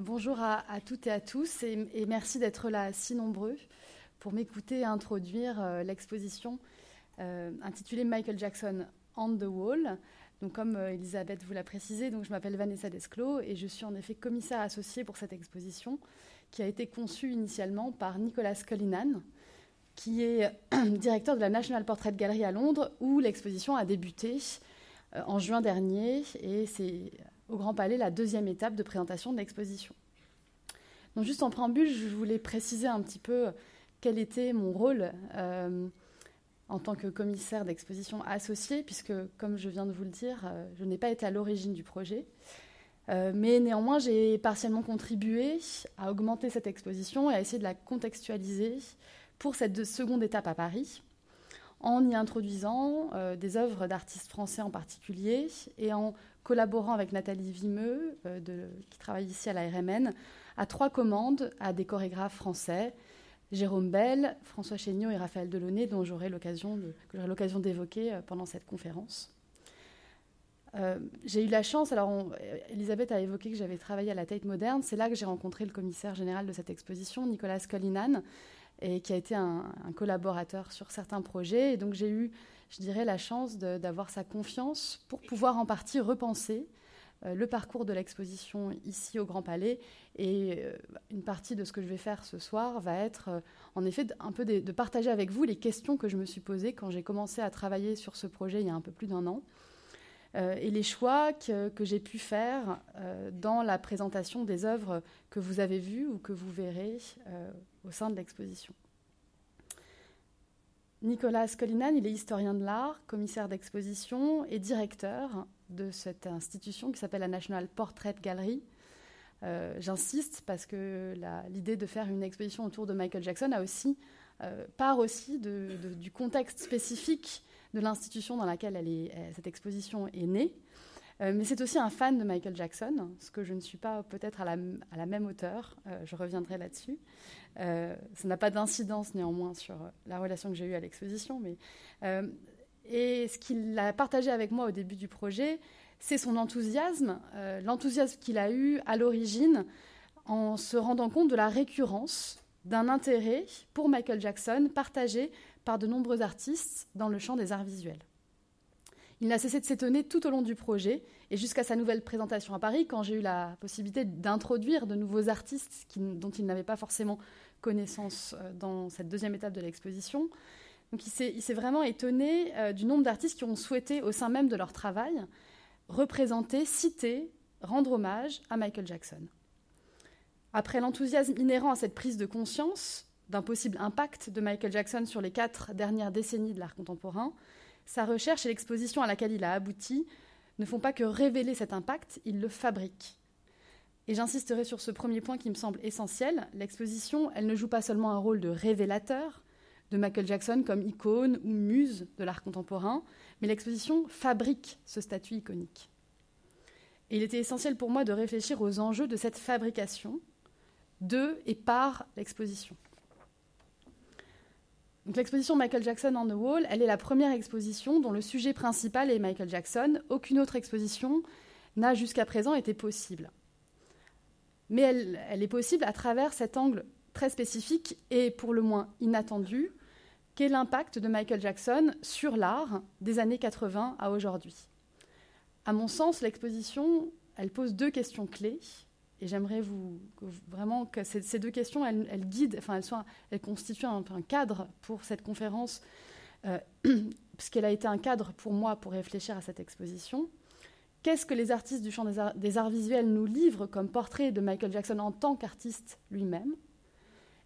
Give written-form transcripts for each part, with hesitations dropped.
Bonjour à toutes et à tous et merci d'être là si nombreux pour m'écouter introduire l'exposition intitulée Michael Jackson on the Wall. Donc, comme Elisabeth vous l'a précisé, donc je m'appelle Vanessa Desclos et je suis en effet commissaire associée pour cette exposition qui a été conçue initialement par Nicholas Cullinan, qui est directeur de la National Portrait Gallery à Londres, où l'exposition a débuté en juin dernier et c'est au Grand Palais la deuxième étape de présentation de l'exposition. Donc, juste en préambule, je voulais préciser un petit peu quel était mon rôle en tant que commissaire d'exposition associée, puisque, comme je viens de vous le dire, je n'ai pas été à l'origine du projet. Mais néanmoins, j'ai partiellement contribué à augmenter cette exposition et à essayer de la contextualiser pour cette seconde étape à Paris, en y introduisant des œuvres d'artistes français en particulier, et en collaborant avec Nathalie Vimeux, qui travaille ici à la RMN, à trois commandes à des chorégraphes français, Jérôme Bel, François Chéniaud et Raphaël Delaunay, dont j'aurai l'occasion d'évoquer pendant cette conférence. J'ai eu la chance, Elisabeth a évoqué que j'avais travaillé à la Tate Moderne, c'est là que j'ai rencontré le commissaire général de cette exposition, Nicholas Cullinan, et qui a été un collaborateur sur certains projets. Et donc j'ai eu, je dirais, la chance d'avoir sa confiance pour pouvoir en partie repenser le parcours de l'exposition ici au Grand Palais. Et une partie de ce que je vais faire ce soir va être en effet un peu de partager avec vous les questions que je me suis posées quand j'ai commencé à travailler sur ce projet il y a un peu plus d'un an et les choix que j'ai pu faire dans la présentation des œuvres que vous avez vues ou que vous verrez au sein de l'exposition. Nicholas Cullinan, il est historien de l'art, commissaire d'exposition et directeur de cette institution qui s'appelle la National Portrait Gallery. J'insiste parce que l'idée de faire une exposition autour de Michael Jackson part aussi du contexte spécifique de l'institution dans laquelle cette exposition est née. Mais c'est aussi un fan de Michael Jackson, ce que je ne suis pas peut-être à la même hauteur. Je reviendrai là-dessus. Ça n'a pas d'incidence néanmoins sur la relation que j'ai eue à l'exposition. Et ce qu'il a partagé avec moi au début du projet, c'est son enthousiasme, l'enthousiasme qu'il a eu à l'origine en se rendant compte de la récurrence d'un intérêt pour Michael Jackson partagé par de nombreux artistes dans le champ des arts visuels. Il n'a cessé de s'étonner tout au long du projet et jusqu'à sa nouvelle présentation à Paris, quand j'ai eu la possibilité d'introduire de nouveaux artistes dont il n'avait pas forcément connaissance dans cette deuxième étape de l'exposition. Donc il s'est vraiment étonné du nombre d'artistes qui ont souhaité, au sein même de leur travail, représenter, citer, rendre hommage à Michael Jackson. Après l'enthousiasme inhérent à cette prise de conscience d'un possible impact de Michael Jackson sur les 4 dernières décennies de l'art contemporain, sa recherche et l'exposition à laquelle il a abouti ne font pas que révéler cet impact, ils le fabriquent. Et j'insisterai sur ce premier point qui me semble essentiel. L'exposition, elle ne joue pas seulement un rôle de révélateur de Michael Jackson comme icône ou muse de l'art contemporain, mais l'exposition fabrique ce statut iconique. Et il était essentiel pour moi de réfléchir aux enjeux de cette fabrication de et par l'exposition. Donc, l'exposition Michael Jackson on the Wall, elle est la première exposition dont le sujet principal est Michael Jackson. Aucune autre exposition n'a jusqu'à présent été possible. Mais elle est possible à travers cet angle très spécifique et pour le moins inattendu, qu'est l'impact de Michael Jackson sur l'art des années 80 à aujourd'hui. À mon sens, l'exposition, elle pose 2 questions clés, et j'aimerais vraiment que ces 2 questions, elles constituent un cadre pour cette conférence, puisqu'elle a été un cadre pour moi pour réfléchir à cette exposition. Qu'est-ce que les artistes du champ des arts visuels nous livrent comme portrait de Michael Jackson en tant qu'artiste lui-même ?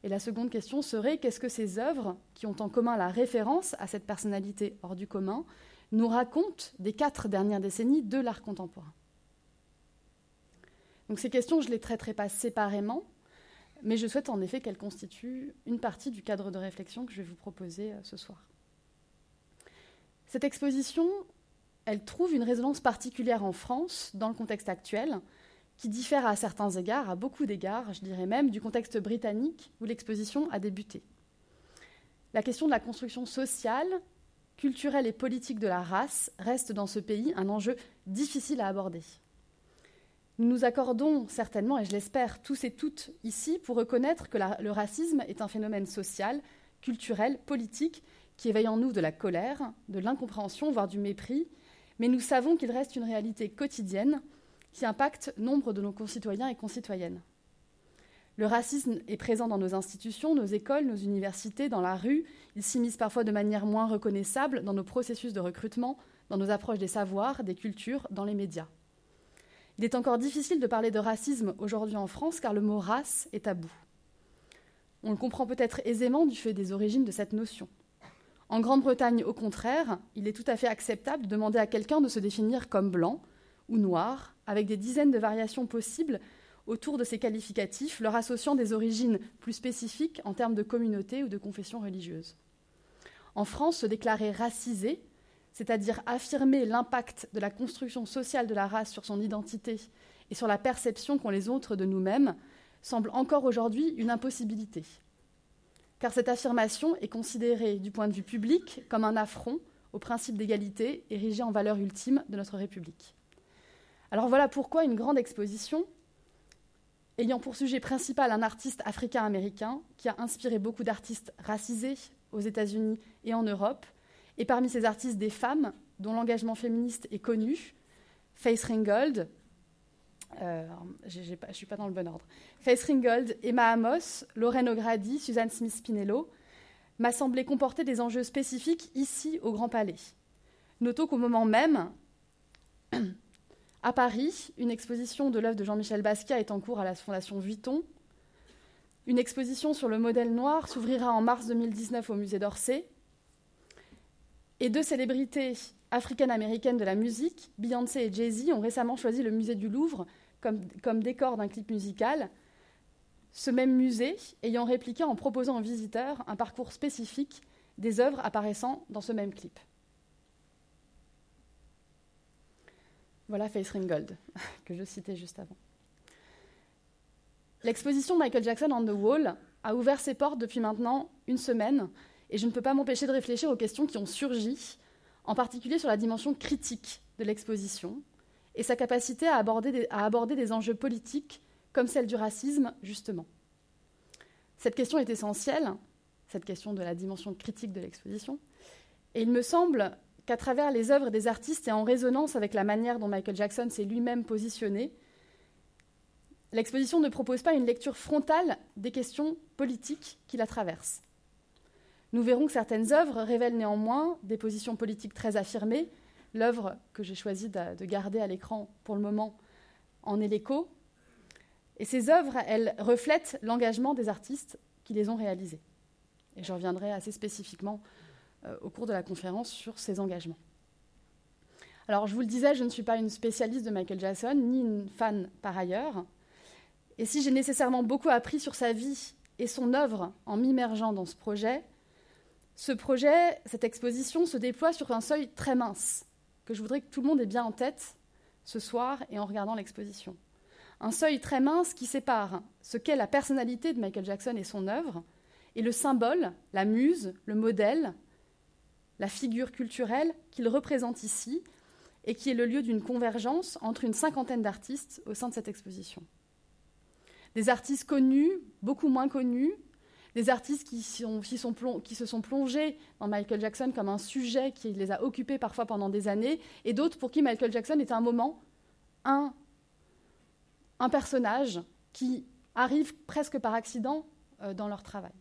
Et la seconde question serait, qu'est-ce que ces œuvres, qui ont en commun la référence à cette personnalité hors du commun, nous racontent des 4 dernières décennies de l'art contemporain ? Donc ces questions, je ne les traiterai pas séparément, mais je souhaite en effet qu'elles constituent une partie du cadre de réflexion que je vais vous proposer ce soir. Cette exposition, elle trouve une résonance particulière en France, dans le contexte actuel, qui diffère à certains égards, à beaucoup d'égards, je dirais même, du contexte britannique où l'exposition a débuté. La question de la construction sociale, culturelle et politique de la race reste dans ce pays un enjeu difficile à aborder. Nous nous accordons certainement, et je l'espère, tous et toutes ici, pour reconnaître que le racisme est un phénomène social, culturel, politique, qui éveille en nous de la colère, de l'incompréhension, voire du mépris. Mais nous savons qu'il reste une réalité quotidienne qui impacte nombre de nos concitoyens et concitoyennes. Le racisme est présent dans nos institutions, nos écoles, nos universités, dans la rue. Il s'immisce parfois de manière moins reconnaissable dans nos processus de recrutement, dans nos approches des savoirs, des cultures, dans les médias. Il est encore difficile de parler de racisme aujourd'hui en France car le mot « race » est tabou. On le comprend peut-être aisément du fait des origines de cette notion. En Grande-Bretagne, au contraire, il est tout à fait acceptable de demander à quelqu'un de se définir comme blanc ou noir, avec des dizaines de variations possibles autour de ces qualificatifs, leur associant des origines plus spécifiques en termes de communauté ou de confession religieuse. En France, se déclarer racisé, c'est-à-dire affirmer l'impact de la construction sociale de la race sur son identité et sur la perception qu'ont les autres de nous-mêmes, semble encore aujourd'hui une impossibilité. Car cette affirmation est considérée du point de vue public comme un affront au principe d'égalité érigé en valeur ultime de notre République. Alors voilà pourquoi une grande exposition, ayant pour sujet principal un artiste africain-américain qui a inspiré beaucoup d'artistes racisés aux États-Unis et en Europe, et parmi ces artistes, des femmes dont l'engagement féministe est connu, Faith Ringgold, Faith Ringgold, Emma Amos, Lorraine O'Grady, Suzanne Smith-Spinello, m'a semblé comporter des enjeux spécifiques ici au Grand Palais. Notons qu'au moment même, à Paris, une exposition de l'œuvre de Jean-Michel Basquiat est en cours à la Fondation Vuitton. Une exposition sur le modèle noir s'ouvrira en mars 2019 au musée d'Orsay. Et deux célébrités africaines-américaines de la musique, Beyoncé et Jay-Z, ont récemment choisi le musée du Louvre comme décor d'un clip musical. Ce même musée ayant répliqué en proposant aux visiteurs un parcours spécifique des œuvres apparaissant dans ce même clip. Voilà Faith Ringgold, que je citais juste avant. L'exposition Michael Jackson on the Wall a ouvert ses portes depuis maintenant une semaine. Et je ne peux pas m'empêcher de réfléchir aux questions qui ont surgi, en particulier sur la dimension critique de l'exposition et sa capacité à aborder des enjeux politiques comme celle du racisme, justement. Cette question est essentielle, cette question de la dimension critique de l'exposition, et il me semble qu'à travers les œuvres des artistes et en résonance avec la manière dont Michael Jackson s'est lui-même positionné, l'exposition ne propose pas une lecture frontale des questions politiques qui la traversent. Nous verrons que certaines œuvres révèlent néanmoins des positions politiques très affirmées. L'œuvre que j'ai choisi de garder à l'écran pour le moment en est l'écho. Et ces œuvres, elles reflètent l'engagement des artistes qui les ont réalisées. Et je reviendrai assez spécifiquement au cours de la conférence sur ces engagements. Alors, je vous le disais, je ne suis pas une spécialiste de Michael Jackson, ni une fan par ailleurs. Et si j'ai nécessairement beaucoup appris sur sa vie et son œuvre en m'immergeant dans ce projet, cette exposition se déploie sur un seuil très mince, que je voudrais que tout le monde ait bien en tête ce soir et en regardant l'exposition. Un seuil très mince qui sépare ce qu'est la personnalité de Michael Jackson et son œuvre, et le symbole, la muse, le modèle, la figure culturelle qu'il représente ici, et qui est le lieu d'une convergence entre une cinquantaine d'artistes au sein de cette exposition. Des artistes connus, beaucoup moins connus, des artistes qui se sont plongés dans Michael Jackson comme un sujet qui les a occupés parfois pendant des années, et d'autres pour qui Michael Jackson est un moment, un personnage qui arrive presque par accident dans leur travail.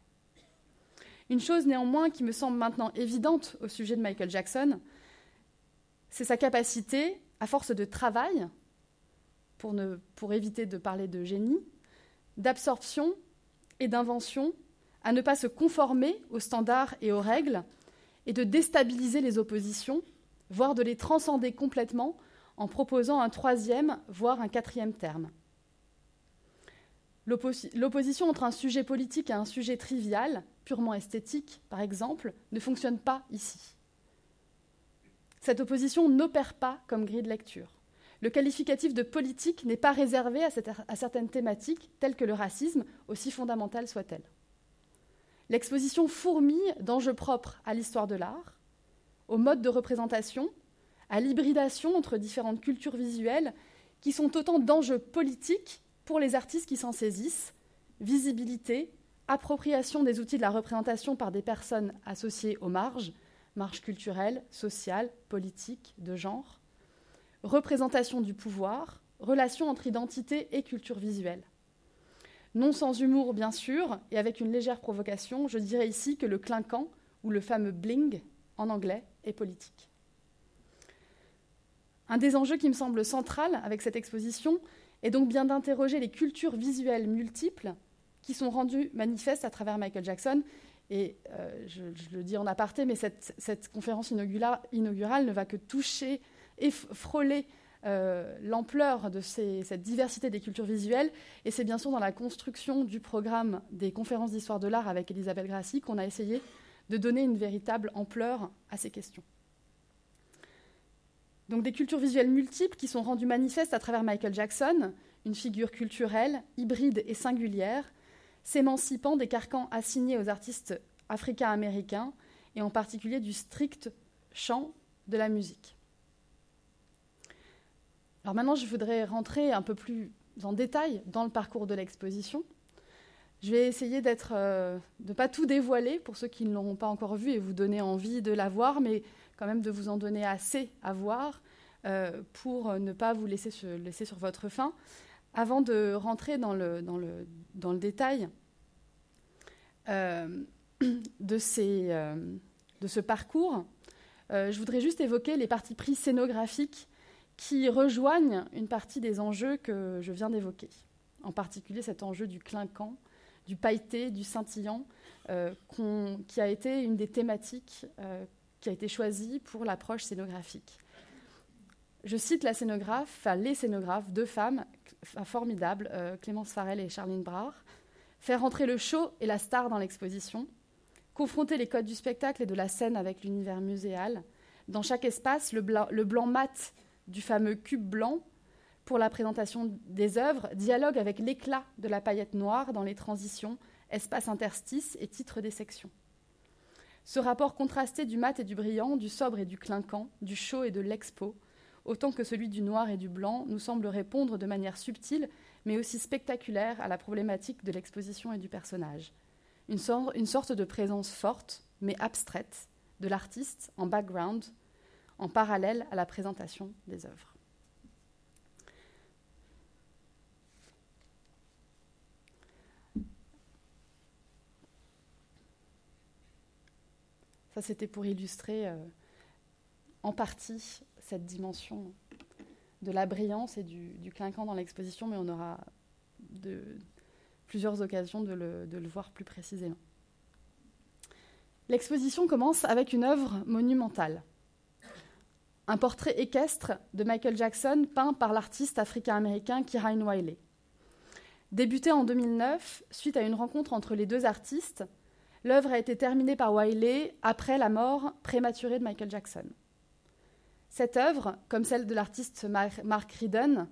Une chose néanmoins qui me semble maintenant évidente au sujet de Michael Jackson, c'est sa capacité, à force de travail, pour éviter de parler de génie, d'absorption et d'invention, à ne pas se conformer aux standards et aux règles et de déstabiliser les oppositions, voire de les transcender complètement en proposant un troisième, voire un quatrième terme. L'opposition entre un sujet politique et un sujet trivial, purement esthétique par exemple, ne fonctionne pas ici. Cette opposition n'opère pas comme grille de lecture. Le qualificatif de politique n'est pas réservé à certaines thématiques telles que le racisme, aussi fondamentale soit-elle. L'exposition fourmille d'enjeux propres à l'histoire de l'art, au mode de représentation, à l'hybridation entre différentes cultures visuelles qui sont autant d'enjeux politiques pour les artistes qui s'en saisissent, visibilité, appropriation des outils de la représentation par des personnes associées aux marges, marges culturelles, sociales, politiques, de genre, représentation du pouvoir, relation entre identité et culture visuelle. Non sans humour, bien sûr, et avec une légère provocation, je dirais ici que le clinquant, ou le fameux bling, en anglais, est politique. Un des enjeux qui me semble central avec cette exposition est donc bien d'interroger les cultures visuelles multiples qui sont rendues manifestes à travers Michael Jackson. Et je le dis en aparté, mais cette conférence inaugurale ne va que toucher et frôler l'ampleur de cette diversité des cultures visuelles. Et c'est bien sûr dans la construction du programme des conférences d'histoire de l'art avec Elisabeth Grassi qu'on a essayé de donner une véritable ampleur à ces questions. Donc des cultures visuelles multiples qui sont rendues manifestes à travers Michael Jackson, une figure culturelle, hybride et singulière, s'émancipant des carcans assignés aux artistes africains-américains et en particulier du strict champ de la musique. Alors maintenant, je voudrais rentrer un peu plus en détail dans le parcours de l'exposition. Je vais essayer de ne pas tout dévoiler pour ceux qui ne l'auront pas encore vu et vous donner envie de la voir, mais quand même de vous en donner assez à voir pour ne pas vous laisser sur votre faim. Avant de rentrer dans le détail de ce parcours, je voudrais juste évoquer les parties prises scénographiques qui rejoignent une partie des enjeux que je viens d'évoquer, en particulier cet enjeu du clinquant, du pailleté, du scintillant, qui a été une des thématiques qui a été choisie pour l'approche scénographique. Je cite la scénographe, enfin les scénographes, deux femmes formidables, Clémence Farel et Charline Brard. Faire entrer le show et la star dans l'exposition, confronter les codes du spectacle et de la scène avec l'univers muséal. Dans chaque espace, le blanc mat du fameux cube blanc pour la présentation des œuvres dialogue avec l'éclat de la paillette noire dans les transitions, espaces interstices et titres des sections. Ce rapport contrasté du mat et du brillant, du sobre et du clinquant, du show et de l'expo, autant que celui du noir et du blanc, nous semble répondre de manière subtile, mais aussi spectaculaire, à la problématique de l'exposition et du personnage. Une sorte de présence forte, mais abstraite, de l'artiste en background, en parallèle à la présentation des œuvres. Ça, c'était pour illustrer en partie cette dimension de la brillance et du clinquant dans l'exposition, mais on aura plusieurs occasions de le voir plus précisément. L'exposition commence avec une œuvre monumentale. Un portrait équestre de Michael Jackson peint par l'artiste africain-américain Kehinde Wiley. Débuté en 2009, suite à une rencontre entre les deux artistes, l'œuvre a été terminée par Wiley après la mort prématurée de Michael Jackson. Cette œuvre, comme celle de l'artiste Mark Ryden,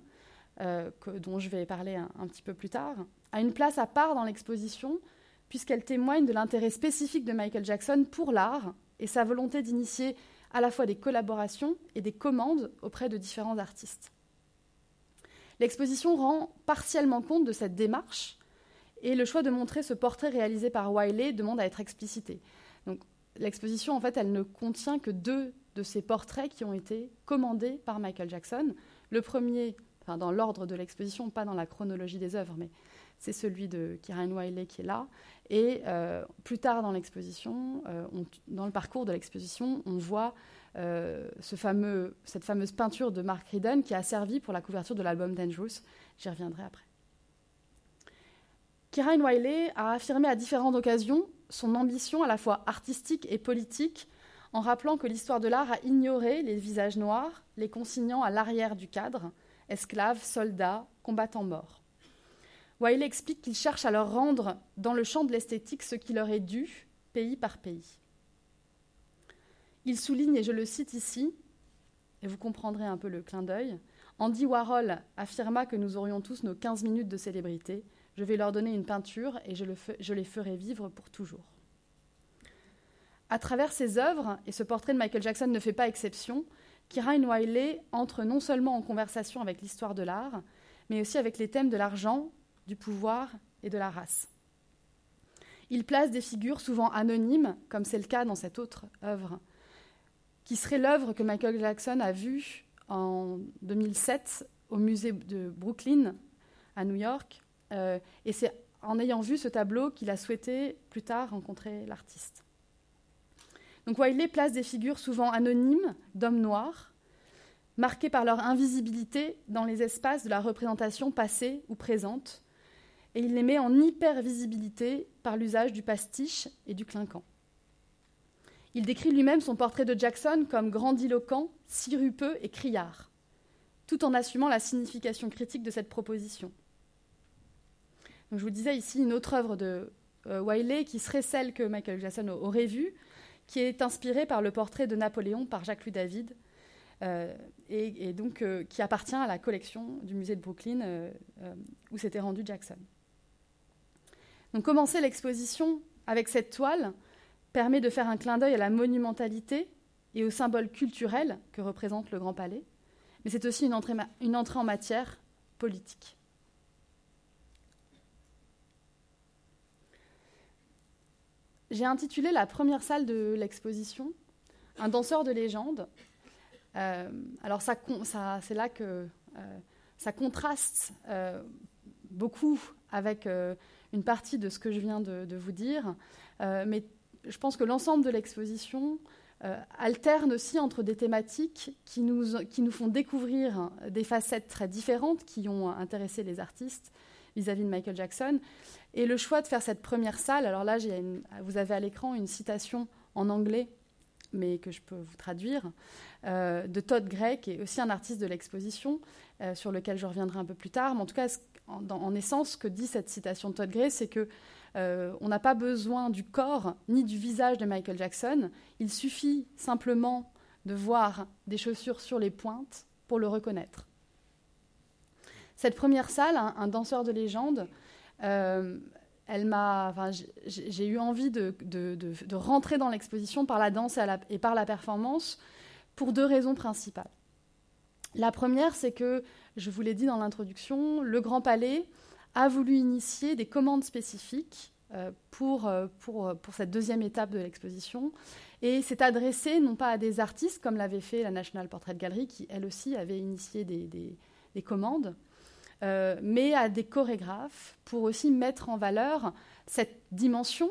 dont je vais parler un petit peu plus tard, a une place à part dans l'exposition puisqu'elle témoigne de l'intérêt spécifique de Michael Jackson pour l'art et sa volonté d'initier à la fois des collaborations et des commandes auprès de différents artistes. L'exposition rend partiellement compte de cette démarche et le choix de montrer ce portrait réalisé par Wiley demande à être explicité. Donc, l'exposition, en fait, elle ne contient que deux de ces portraits qui ont été commandés par Michael Jackson. Le premier, enfin dans l'ordre de l'exposition, pas dans la chronologie des œuvres, mais c'est celui de Kehinde Wiley qui est là. Et plus tard dans l'exposition, dans le parcours de l'exposition, on voit cette fameuse peinture de Mark Ryden qui a servi pour la couverture de l'album Dangerous. J'y reviendrai après. Kehinde Wiley a affirmé à différentes occasions son ambition à la fois artistique et politique, en rappelant que l'histoire de l'art a ignoré les visages noirs, les consignant à l'arrière du cadre, esclaves, soldats, combattants morts. Wiley explique qu'il cherche à leur rendre, dans le champ de l'esthétique, ce qui leur est dû, pays par pays. Il souligne, et je le cite ici, et vous comprendrez un peu le clin d'œil, Andy Warhol affirma que nous aurions tous nos 15 minutes de célébrité, je vais leur donner une peinture et je les ferai vivre pour toujours. À travers ses œuvres, et ce portrait de Michael Jackson ne fait pas exception, Kehinde Wiley entre non seulement en conversation avec l'histoire de l'art, mais aussi avec les thèmes de l'argent, du pouvoir et de la race. Il place des figures souvent anonymes, comme c'est le cas dans cette autre œuvre, qui serait l'œuvre que Michael Jackson a vue en 2007 au musée de Brooklyn, à New York. Et c'est en ayant vu ce tableau qu'il a souhaité plus tard rencontrer l'artiste. Donc Wiley place des figures souvent anonymes d'hommes noirs, marquées par leur invisibilité dans les espaces de la représentation passée ou présente, et il les met en hypervisibilité par l'usage du pastiche et du clinquant. Il décrit lui-même son portrait de Jackson comme grandiloquent, sirupeux et criard, tout en assumant la signification critique de cette proposition. Donc je vous disais ici une autre œuvre de Wiley qui serait celle que Michael Jackson aurait vue, qui est inspirée par le portrait de Napoléon par Jacques-Louis David, et donc qui appartient à la collection du musée de Brooklyn où s'était rendu Jackson. Donc commencer l'exposition avec cette toile permet de faire un clin d'œil à la monumentalité et au symbole culturel que représente le Grand Palais, mais c'est aussi une entrée en matière politique. J'ai intitulé la première salle de l'exposition « Un danseur de légende ». Alors c'est là que ça contraste beaucoup avec une partie de ce que je viens de vous dire, mais je pense que l'ensemble de l'exposition alterne aussi entre des thématiques qui nous font découvrir des facettes très différentes qui ont intéressé les artistes vis-à-vis de Michael Jackson. Et le choix de faire cette première salle, alors là, vous avez à l'écran une citation en anglais, mais que je peux vous traduire, de Todd Gray, qui est aussi un artiste de l'exposition, sur lequel je reviendrai un peu plus tard. Mais en tout cas, en essence, ce que dit cette citation de Todd Gray, c'est que on n'a pas besoin du corps ni du visage de Michael Jackson. Il suffit simplement de voir des chaussures sur les pointes pour le reconnaître. Cette première salle, un danseur de légende, j'ai eu envie de rentrer dans l'exposition par la danse et par la performance pour deux raisons principales. La première, c'est que, je vous l'ai dit dans l'introduction, le Grand Palais a voulu initier des commandes spécifiques pour cette deuxième étape de l'exposition et s'est adressé non pas à des artistes, comme l'avait fait la National Portrait Gallery, qui elle aussi avait initié des commandes, mais à des chorégraphes pour aussi mettre en valeur cette dimension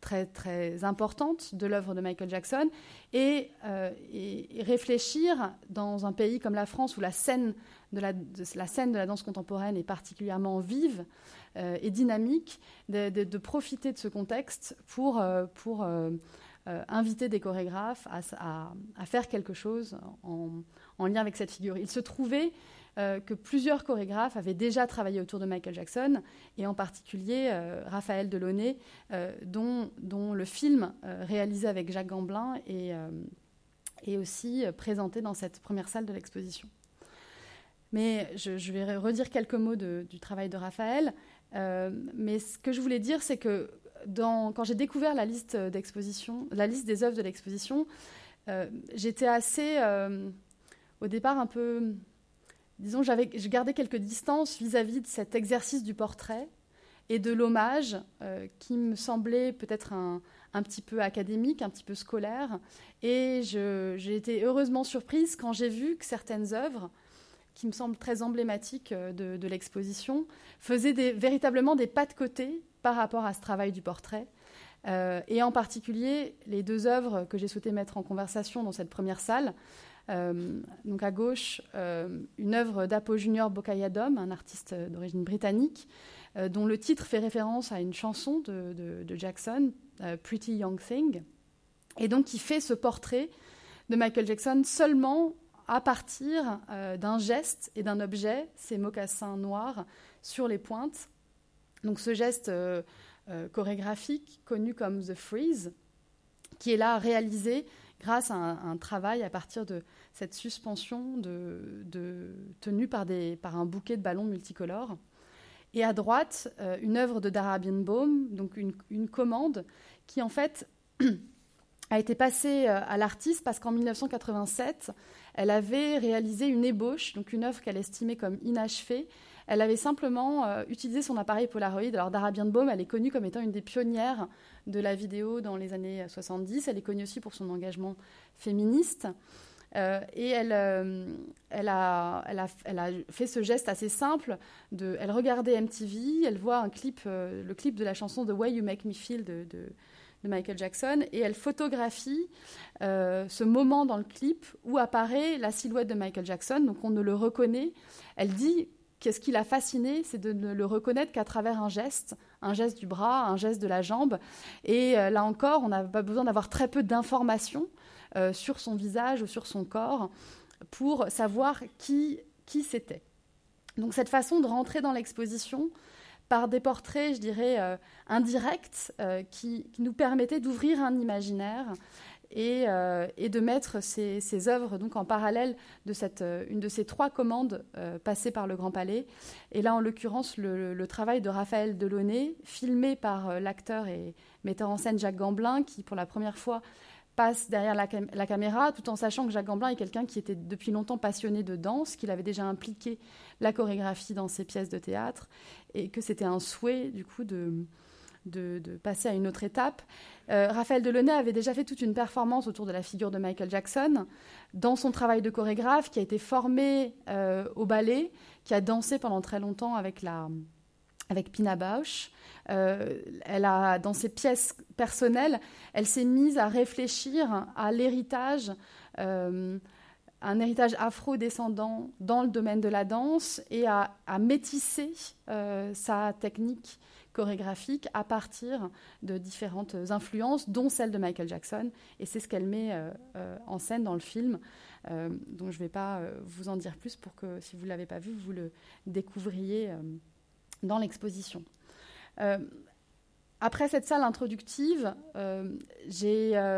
très, très importante de l'œuvre de Michael Jackson et réfléchir dans un pays comme la France où la scène de la danse contemporaine est particulièrement vive et dynamique, de profiter de ce contexte pour inviter des chorégraphes à faire quelque chose en lien avec cette figure. Il se trouvait que plusieurs chorégraphes avaient déjà travaillé autour de Michael Jackson, et en particulier Raphaël Delaunay, dont le film réalisé avec Jacques Gamblin est aussi présenté dans cette première salle de l'exposition. Mais je vais redire quelques mots du travail de Raphaël. Mais ce que je voulais dire, c'est que quand j'ai découvert la liste des œuvres de l'exposition, j'étais assez, au départ, un peu... Disons, je gardais quelques distances vis-à-vis de cet exercice du portrait et de l'hommage qui me semblait peut-être un petit peu académique, un petit peu scolaire. Et j'ai été heureusement surprise quand j'ai vu que certaines œuvres, qui me semblent très emblématiques de l'exposition, faisaient véritablement des pas de côté par rapport à ce travail du portrait. Et en particulier, les deux œuvres que j'ai souhaité mettre en conversation dans cette première salle, donc à gauche, une œuvre d'Apo Junior Bokayadom, un artiste d'origine britannique, dont le titre fait référence à une chanson de Jackson, Pretty Young Thing, et donc qui fait ce portrait de Michael Jackson seulement à partir d'un geste et d'un objet, ses mocassins noirs sur les pointes. Donc ce geste chorégraphique connu comme The Freeze, qui est là réalisé grâce à un travail à partir de cette suspension tenue par un bouquet de ballons multicolores. Et à droite, une œuvre de Dara Birnbaum, donc une commande qui, en fait, a été passée à l'artiste parce qu'en 1987, elle avait réalisé une ébauche, donc une œuvre qu'elle estimait comme inachevée. Elle avait simplement utilisé son appareil Polaroid. Alors Dara Birnbaum, elle est connue comme étant une des pionnières de la vidéo dans les années 70. Elle est connue aussi pour son engagement féministe. Et elle a fait ce geste assez simple. Elle regardait MTV, elle voit un clip, le clip de la chanson « The Way You Make Me Feel » de Michael Jackson, et elle photographie ce moment dans le clip où apparaît la silhouette de Michael Jackson, donc on ne le reconnaît. Elle dit que ce qui l'a fascinée, c'est de ne le reconnaître qu'à travers un geste du bras, un geste de la jambe. Et là encore, on n'a pas besoin d'avoir très peu d'informations sur son visage ou sur son corps pour savoir qui c'était. Donc cette façon de rentrer dans l'exposition par des portraits, je dirais, indirects, qui nous permettaient d'ouvrir un imaginaire et de mettre ces œuvres donc, en parallèle de une de ces trois commandes passées par le Grand Palais. Et là, en l'occurrence, le travail de Raphaël Delaunay, filmé par l'acteur et metteur en scène Jacques Gamblin, qui, pour la première fois, passe derrière la caméra, tout en sachant que Jacques Gamblin est quelqu'un qui était depuis longtemps passionné de danse, qu'il avait déjà impliqué la chorégraphie dans ses pièces de théâtre, et que c'était un souhait, du coup, de passer à une autre étape. Raphaël Delaunay avait déjà fait toute une performance autour de la figure de Michael Jackson, dans son travail de chorégraphe, qui a été formé au ballet, qui a dansé pendant très longtemps avec Pina Bausch. Elle a, dans ses pièces personnelles, elle s'est mise à réfléchir à l'héritage, un héritage afro-descendant dans le domaine de la danse et à métisser sa technique chorégraphique à partir de différentes influences, dont celle de Michael Jackson. Et c'est ce qu'elle met en scène dans le film. Donc je ne vais pas vous en dire plus pour que, si vous ne l'avez pas vu, vous le découvriez dans l'exposition. Après cette salle introductive, je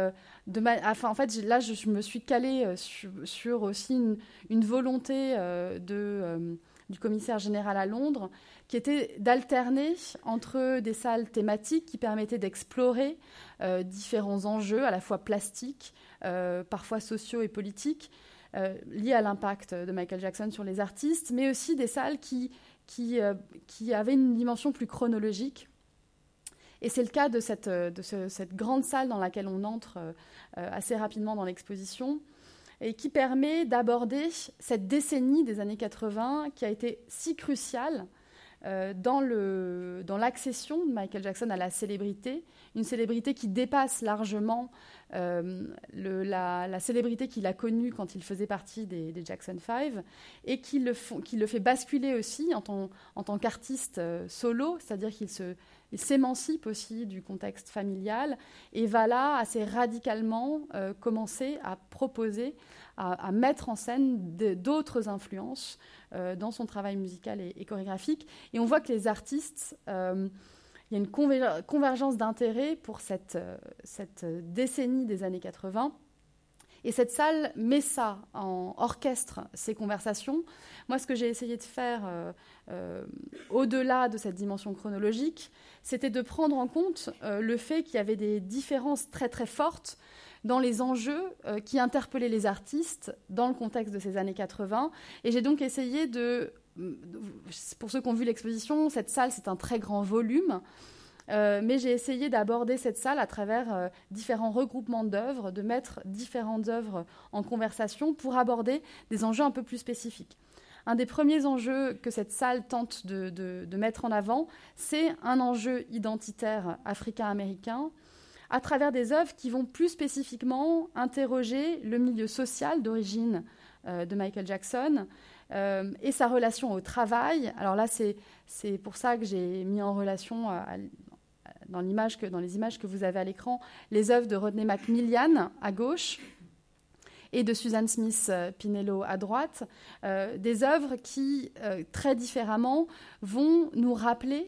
me suis calée sur aussi une volonté du commissaire général à Londres, qui était d'alterner entre des salles thématiques qui permettaient d'explorer différents enjeux, à la fois plastiques, parfois sociaux et politiques, liés à l'impact de Michael Jackson sur les artistes, mais aussi des salles qui avait une dimension plus chronologique. Et c'est le cas de cette grande salle dans laquelle on entre assez rapidement dans l'exposition et qui permet d'aborder cette décennie des années 80 qui a été si cruciale dans l'accession de Michael Jackson à la célébrité, une célébrité qui dépasse largement la célébrité qu'il a connue quand il faisait partie des Jackson 5 et qui le fait basculer aussi en tant qu'artiste solo, c'est-à-dire qu'il s'émancipe aussi du contexte familial et va là assez radicalement commencer à proposer, à mettre en scène d'autres influences dans son travail musical et chorégraphique. Et on voit que les artistes... Il y a une convergence d'intérêts pour cette décennie des années 80. Et cette salle met ça en orchestre, ces conversations. Moi, ce que j'ai essayé de faire au-delà de cette dimension chronologique, c'était de prendre en compte le fait qu'il y avait des différences très, très fortes dans les enjeux qui interpellaient les artistes dans le contexte de ces années 80. Et j'ai donc essayé de... Pour ceux qui ont vu l'exposition, cette salle, c'est un très grand volume. Mais j'ai essayé d'aborder cette salle à travers différents regroupements d'œuvres, de mettre différentes œuvres en conversation pour aborder des enjeux un peu plus spécifiques. Un des premiers enjeux que cette salle tente de mettre en avant, c'est un enjeu identitaire africain-américain à travers des œuvres qui vont plus spécifiquement interroger le milieu social d'origine de Michael Jackson, et sa relation au travail. Alors là, c'est pour ça que j'ai mis en relation, dans les images que vous avez à l'écran, les œuvres de Rodney McMillian à gauche et de Suzanne Smith-Spinello à droite, des œuvres qui, très différemment, vont nous rappeler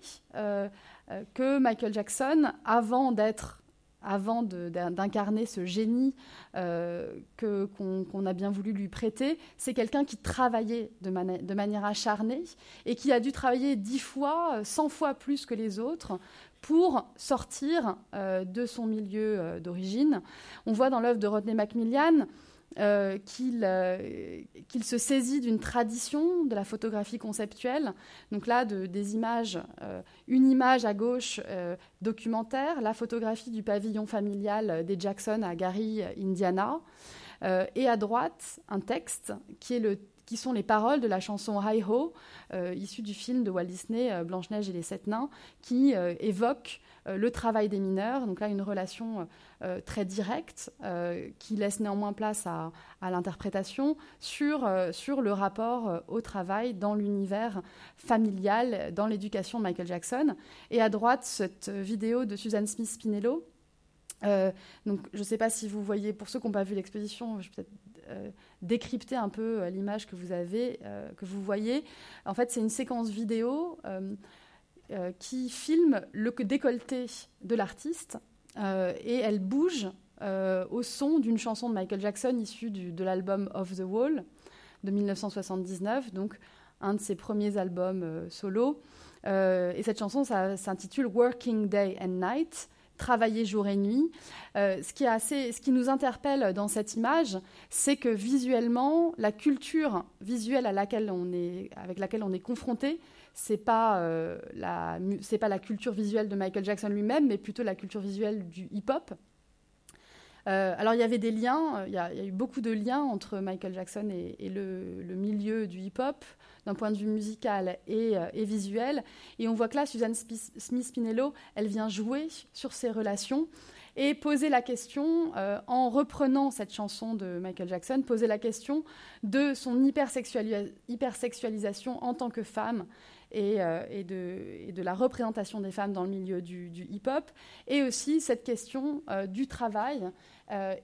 que Michael Jackson, avant d'être avant d'incarner ce génie qu'on a bien voulu lui prêter, c'est quelqu'un qui travaillait de manière acharnée et qui a dû travailler 10 fois, 100 fois plus que les autres pour sortir de son milieu d'origine. On voit dans l'œuvre de Rodney McMillian qu'il se saisit d'une tradition de la photographie conceptuelle, donc là des images, une image à gauche documentaire, la photographie du pavillon familial des Jackson à Gary, Indiana, et à droite un texte qui sont les paroles de la chanson Hi-Ho, issue du film de Walt Disney, Blanche-Neige et les 7 nains, qui évoque le travail des mineurs, donc là une relation très directe qui laisse néanmoins place à l'interprétation sur le rapport au travail dans l'univers familial, dans l'éducation de Michael Jackson. Et à droite, cette vidéo de Suzanne Smith-Spinello. Donc je ne sais pas si vous voyez, pour ceux qui n'ont pas vu l'exposition, je vais peut-être décrypter un peu l'image que vous avez, que vous voyez. En fait, c'est une séquence vidéo qui filme le décolleté de l'artiste et elle bouge au son d'une chanson de Michael Jackson issue de l'album Off the Wall de 1979, donc un de ses premiers albums solo. Et cette chanson s'intitule Working Day and Night, travailler jour et nuit. Ce qui nous interpelle dans cette image, c'est que visuellement, la culture visuelle avec laquelle on est confronté, c'est pas la culture visuelle de Michael Jackson lui-même, mais plutôt la culture visuelle du hip-hop. Alors il y avait des liens, il y a eu beaucoup de liens entre Michael Jackson et le milieu du hip-hop, d'un point de vue musical et visuel. Et on voit que là, Suzanne Smith-Spinello, elle vient jouer sur ces relations et poser la question, en reprenant cette chanson de Michael Jackson, poser la question de son hypersexualisation en tant que femme et de la représentation des femmes dans le milieu du hip-hop, et aussi cette question du travail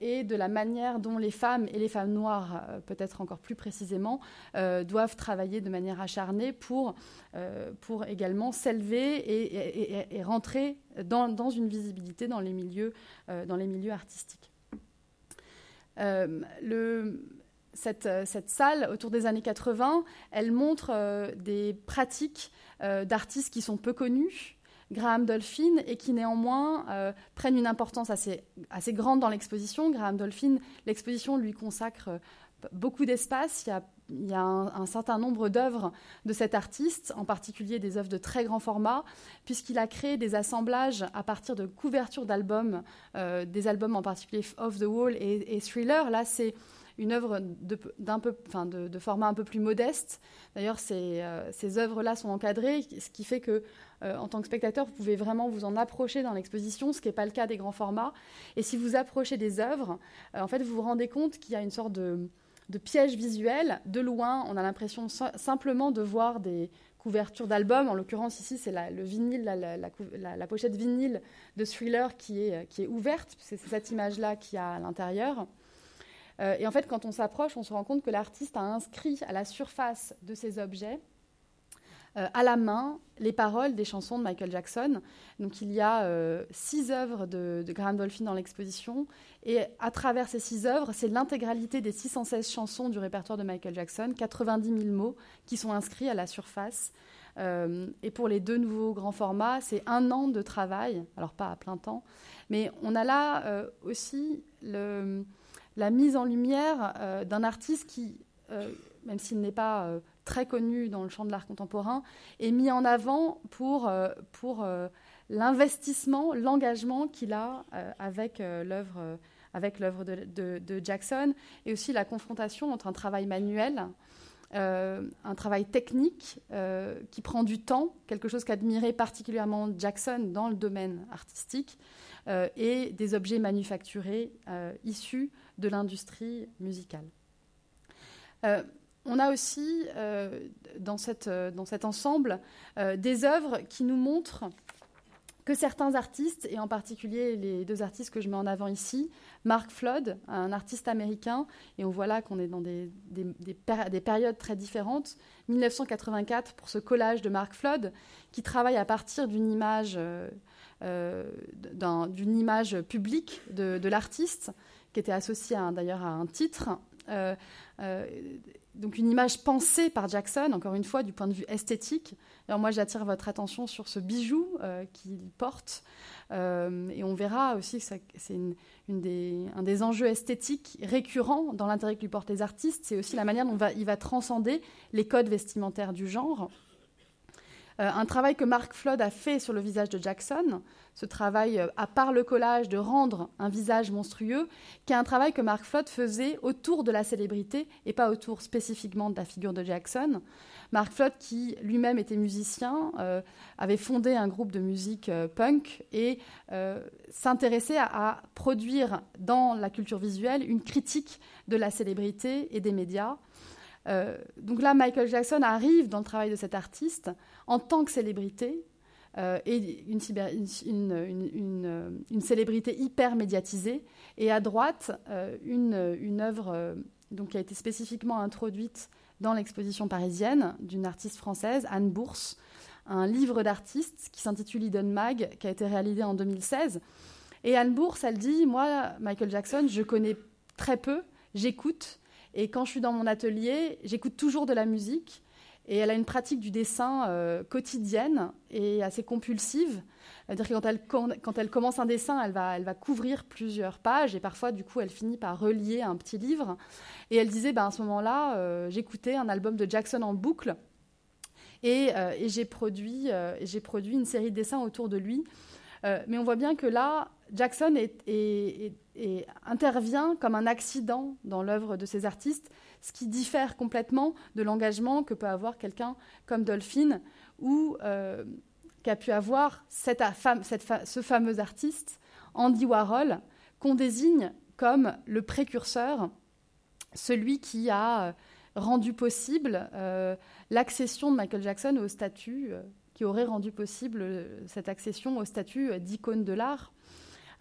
et de la manière dont les femmes, et les femmes noires peut-être encore plus précisément, doivent travailler de manière acharnée pour également s'élever et rentrer dans une visibilité dans les milieux artistiques. Cette salle, autour des années 80, elle montre des pratiques d'artistes qui sont peu connus, Graham Dolphin, et qui néanmoins prennent une importance assez grande dans l'exposition. Graham Dolphin, l'exposition lui consacre beaucoup d'espace. Il y a un certain nombre d'œuvres de cet artiste, en particulier des œuvres de très grand format, puisqu'il a créé des assemblages à partir de couvertures d'albums, des albums en particulier Off the Wall et Thriller. Là, c'est une œuvre de format un peu plus modeste. D'ailleurs, ces œuvres-là sont encadrées, ce qui fait que, en tant que spectateur, vous pouvez vraiment vous en approcher dans l'exposition, ce qui n'est pas le cas des grands formats. Et si vous approchez des œuvres, en fait, vous vous rendez compte qu'il y a une sorte de piège visuel. De loin, on a l'impression simplement de voir des couvertures d'albums. En l'occurrence, ici, c'est le vinyle, la pochette vinyle de Thriller qui est ouverte. C'est cette image-là qu'il y a à l'intérieur. Et en fait, quand on s'approche, on se rend compte que l'artiste a inscrit à la surface de ces objets, à la main, les paroles des chansons de Michael Jackson. Donc il y a 6 œuvres de Graham Dolphin dans l'exposition. Et à travers ces 6 œuvres, c'est l'intégralité des 616 chansons du répertoire de Michael Jackson, 90 000 mots qui sont inscrits à la surface. Et pour les 2 nouveaux grands formats, c'est 1 an de travail, alors pas à plein temps. Mais on a là aussi la mise en lumière d'un artiste qui, même s'il n'est pas très connu dans le champ de l'art contemporain, est mis en avant pour l'investissement, l'engagement qu'il a avec l'œuvre de Jackson, et aussi la confrontation entre un travail manuel, un travail technique qui prend du temps, quelque chose qu'admirait particulièrement Jackson dans le domaine artistique, et des objets manufacturés issus de l'industrie musicale. On a aussi dans cet ensemble des œuvres qui nous montrent que certains artistes, et en particulier les 2 artistes que je mets en avant ici, Mark Flood, un artiste américain, et on voit là qu'on est dans des périodes très différentes, 1984 pour ce collage de Mark Flood, qui travaille à partir d'une image d'une image publique de l'artiste, qui était associée d'ailleurs à un titre. Donc une image pensée par Jackson, encore une fois, du point de vue esthétique. Alors moi, j'attire votre attention sur ce bijou qu'il porte. Et on verra aussi que c'est un des enjeux esthétiques récurrents dans l'intérêt que lui portent les artistes. C'est aussi la manière dont il va transcender les codes vestimentaires du genre. Un travail que Mark Flood a fait sur le visage de Jackson, ce travail, à part le collage, de rendre un visage monstrueux, qui est un travail que Mark Flood faisait autour de la célébrité et pas autour spécifiquement de la figure de Jackson. Mark Flood, qui lui-même était musicien, avait fondé un groupe de musique punk et s'intéressait à produire dans la culture visuelle une critique de la célébrité et des médias. Donc là, Michael Jackson arrive dans le travail de cet artiste en tant que célébrité et une célébrité hyper médiatisée. Et à droite, une œuvre donc, qui a été spécifiquement introduite dans l'exposition parisienne d'une artiste française, Anne Bourse, un livre d'artiste qui s'intitule Hidden Mag, qui a été réalisé en 2016. Et Anne Bourse, elle dit « Moi, Michael Jackson, je connais très peu, j'écoute. » Et quand je suis dans mon atelier, j'écoute toujours de la musique. Et elle a une pratique du dessin quotidienne et assez compulsive. C'est-à-dire que quand elle commence un dessin, elle va couvrir plusieurs pages. Et parfois, du coup, elle finit par relier un petit livre. Et elle disait, à ce moment-là, j'écoutais un album de Jackson en boucle. Et j'ai produit une série de dessins autour de lui. Mais on voit bien que là, Jackson intervient comme un accident dans l'œuvre de ces artistes, ce qui diffère complètement de l'engagement que peut avoir quelqu'un comme Dolphin ou qu'a pu avoir ce fameux artiste, Andy Warhol, qu'on désigne comme le précurseur, celui qui a rendu possible l'accession de Michael Jackson au statut, qui aurait rendu possible cette accession au statut d'icône de l'art.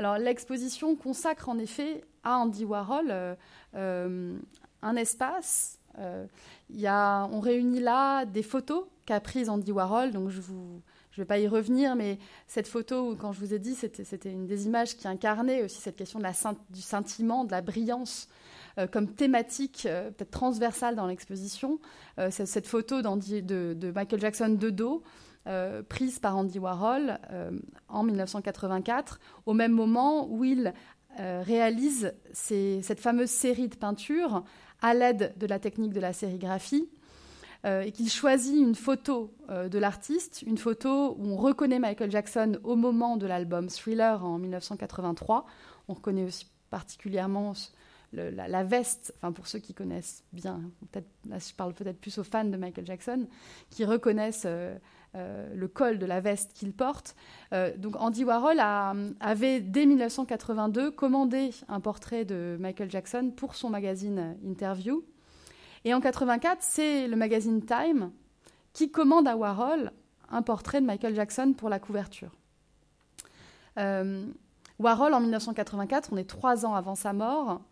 Alors, l'exposition consacre en effet à Andy Warhol un espace. On réunit là des photos qu'a prises Andy Warhol. Donc, je ne vais pas y revenir, mais cette photo, quand je vous ai dit, c'était une des images qui incarnait aussi cette question du sentiment, de la brillance comme thématique peut-être transversale dans l'exposition. C'est cette photo de Michael Jackson de dos, prise par Andy Warhol en 1984, au même moment où il réalise cette fameuse série de peintures à l'aide de la technique de la sérigraphie, et qu'il choisit une photo de l'artiste, une photo où on reconnaît Michael Jackson au moment de l'album Thriller en 1983. On reconnaît aussi particulièrement la veste, enfin pour ceux qui connaissent bien, peut-être, là je parle peut-être plus aux fans de Michael Jackson, qui reconnaissent le col de la veste qu'il porte. Donc Andy Warhol avait, dès 1982, commandé un portrait de Michael Jackson pour son magazine Interview. Et en 1984, c'est le magazine Time qui commande à Warhol un portrait de Michael Jackson pour la couverture. Warhol, en 1984, on est 3 ans avant sa mort.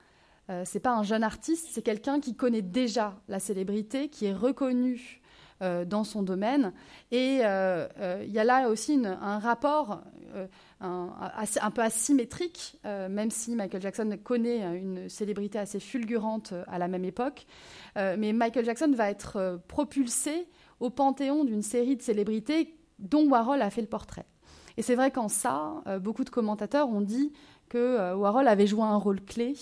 Ce n'est pas un jeune artiste, c'est quelqu'un qui connaît déjà la célébrité, qui est reconnu dans son domaine. Et il y a là aussi un rapport un peu asymétrique, même si Michael Jackson connaît une célébrité assez fulgurante à la même époque. Mais Michael Jackson va être propulsé au panthéon d'une série de célébrités dont Warhol a fait le portrait. Et c'est vrai qu'en ça, beaucoup de commentateurs ont dit que Warhol avait joué un rôle clé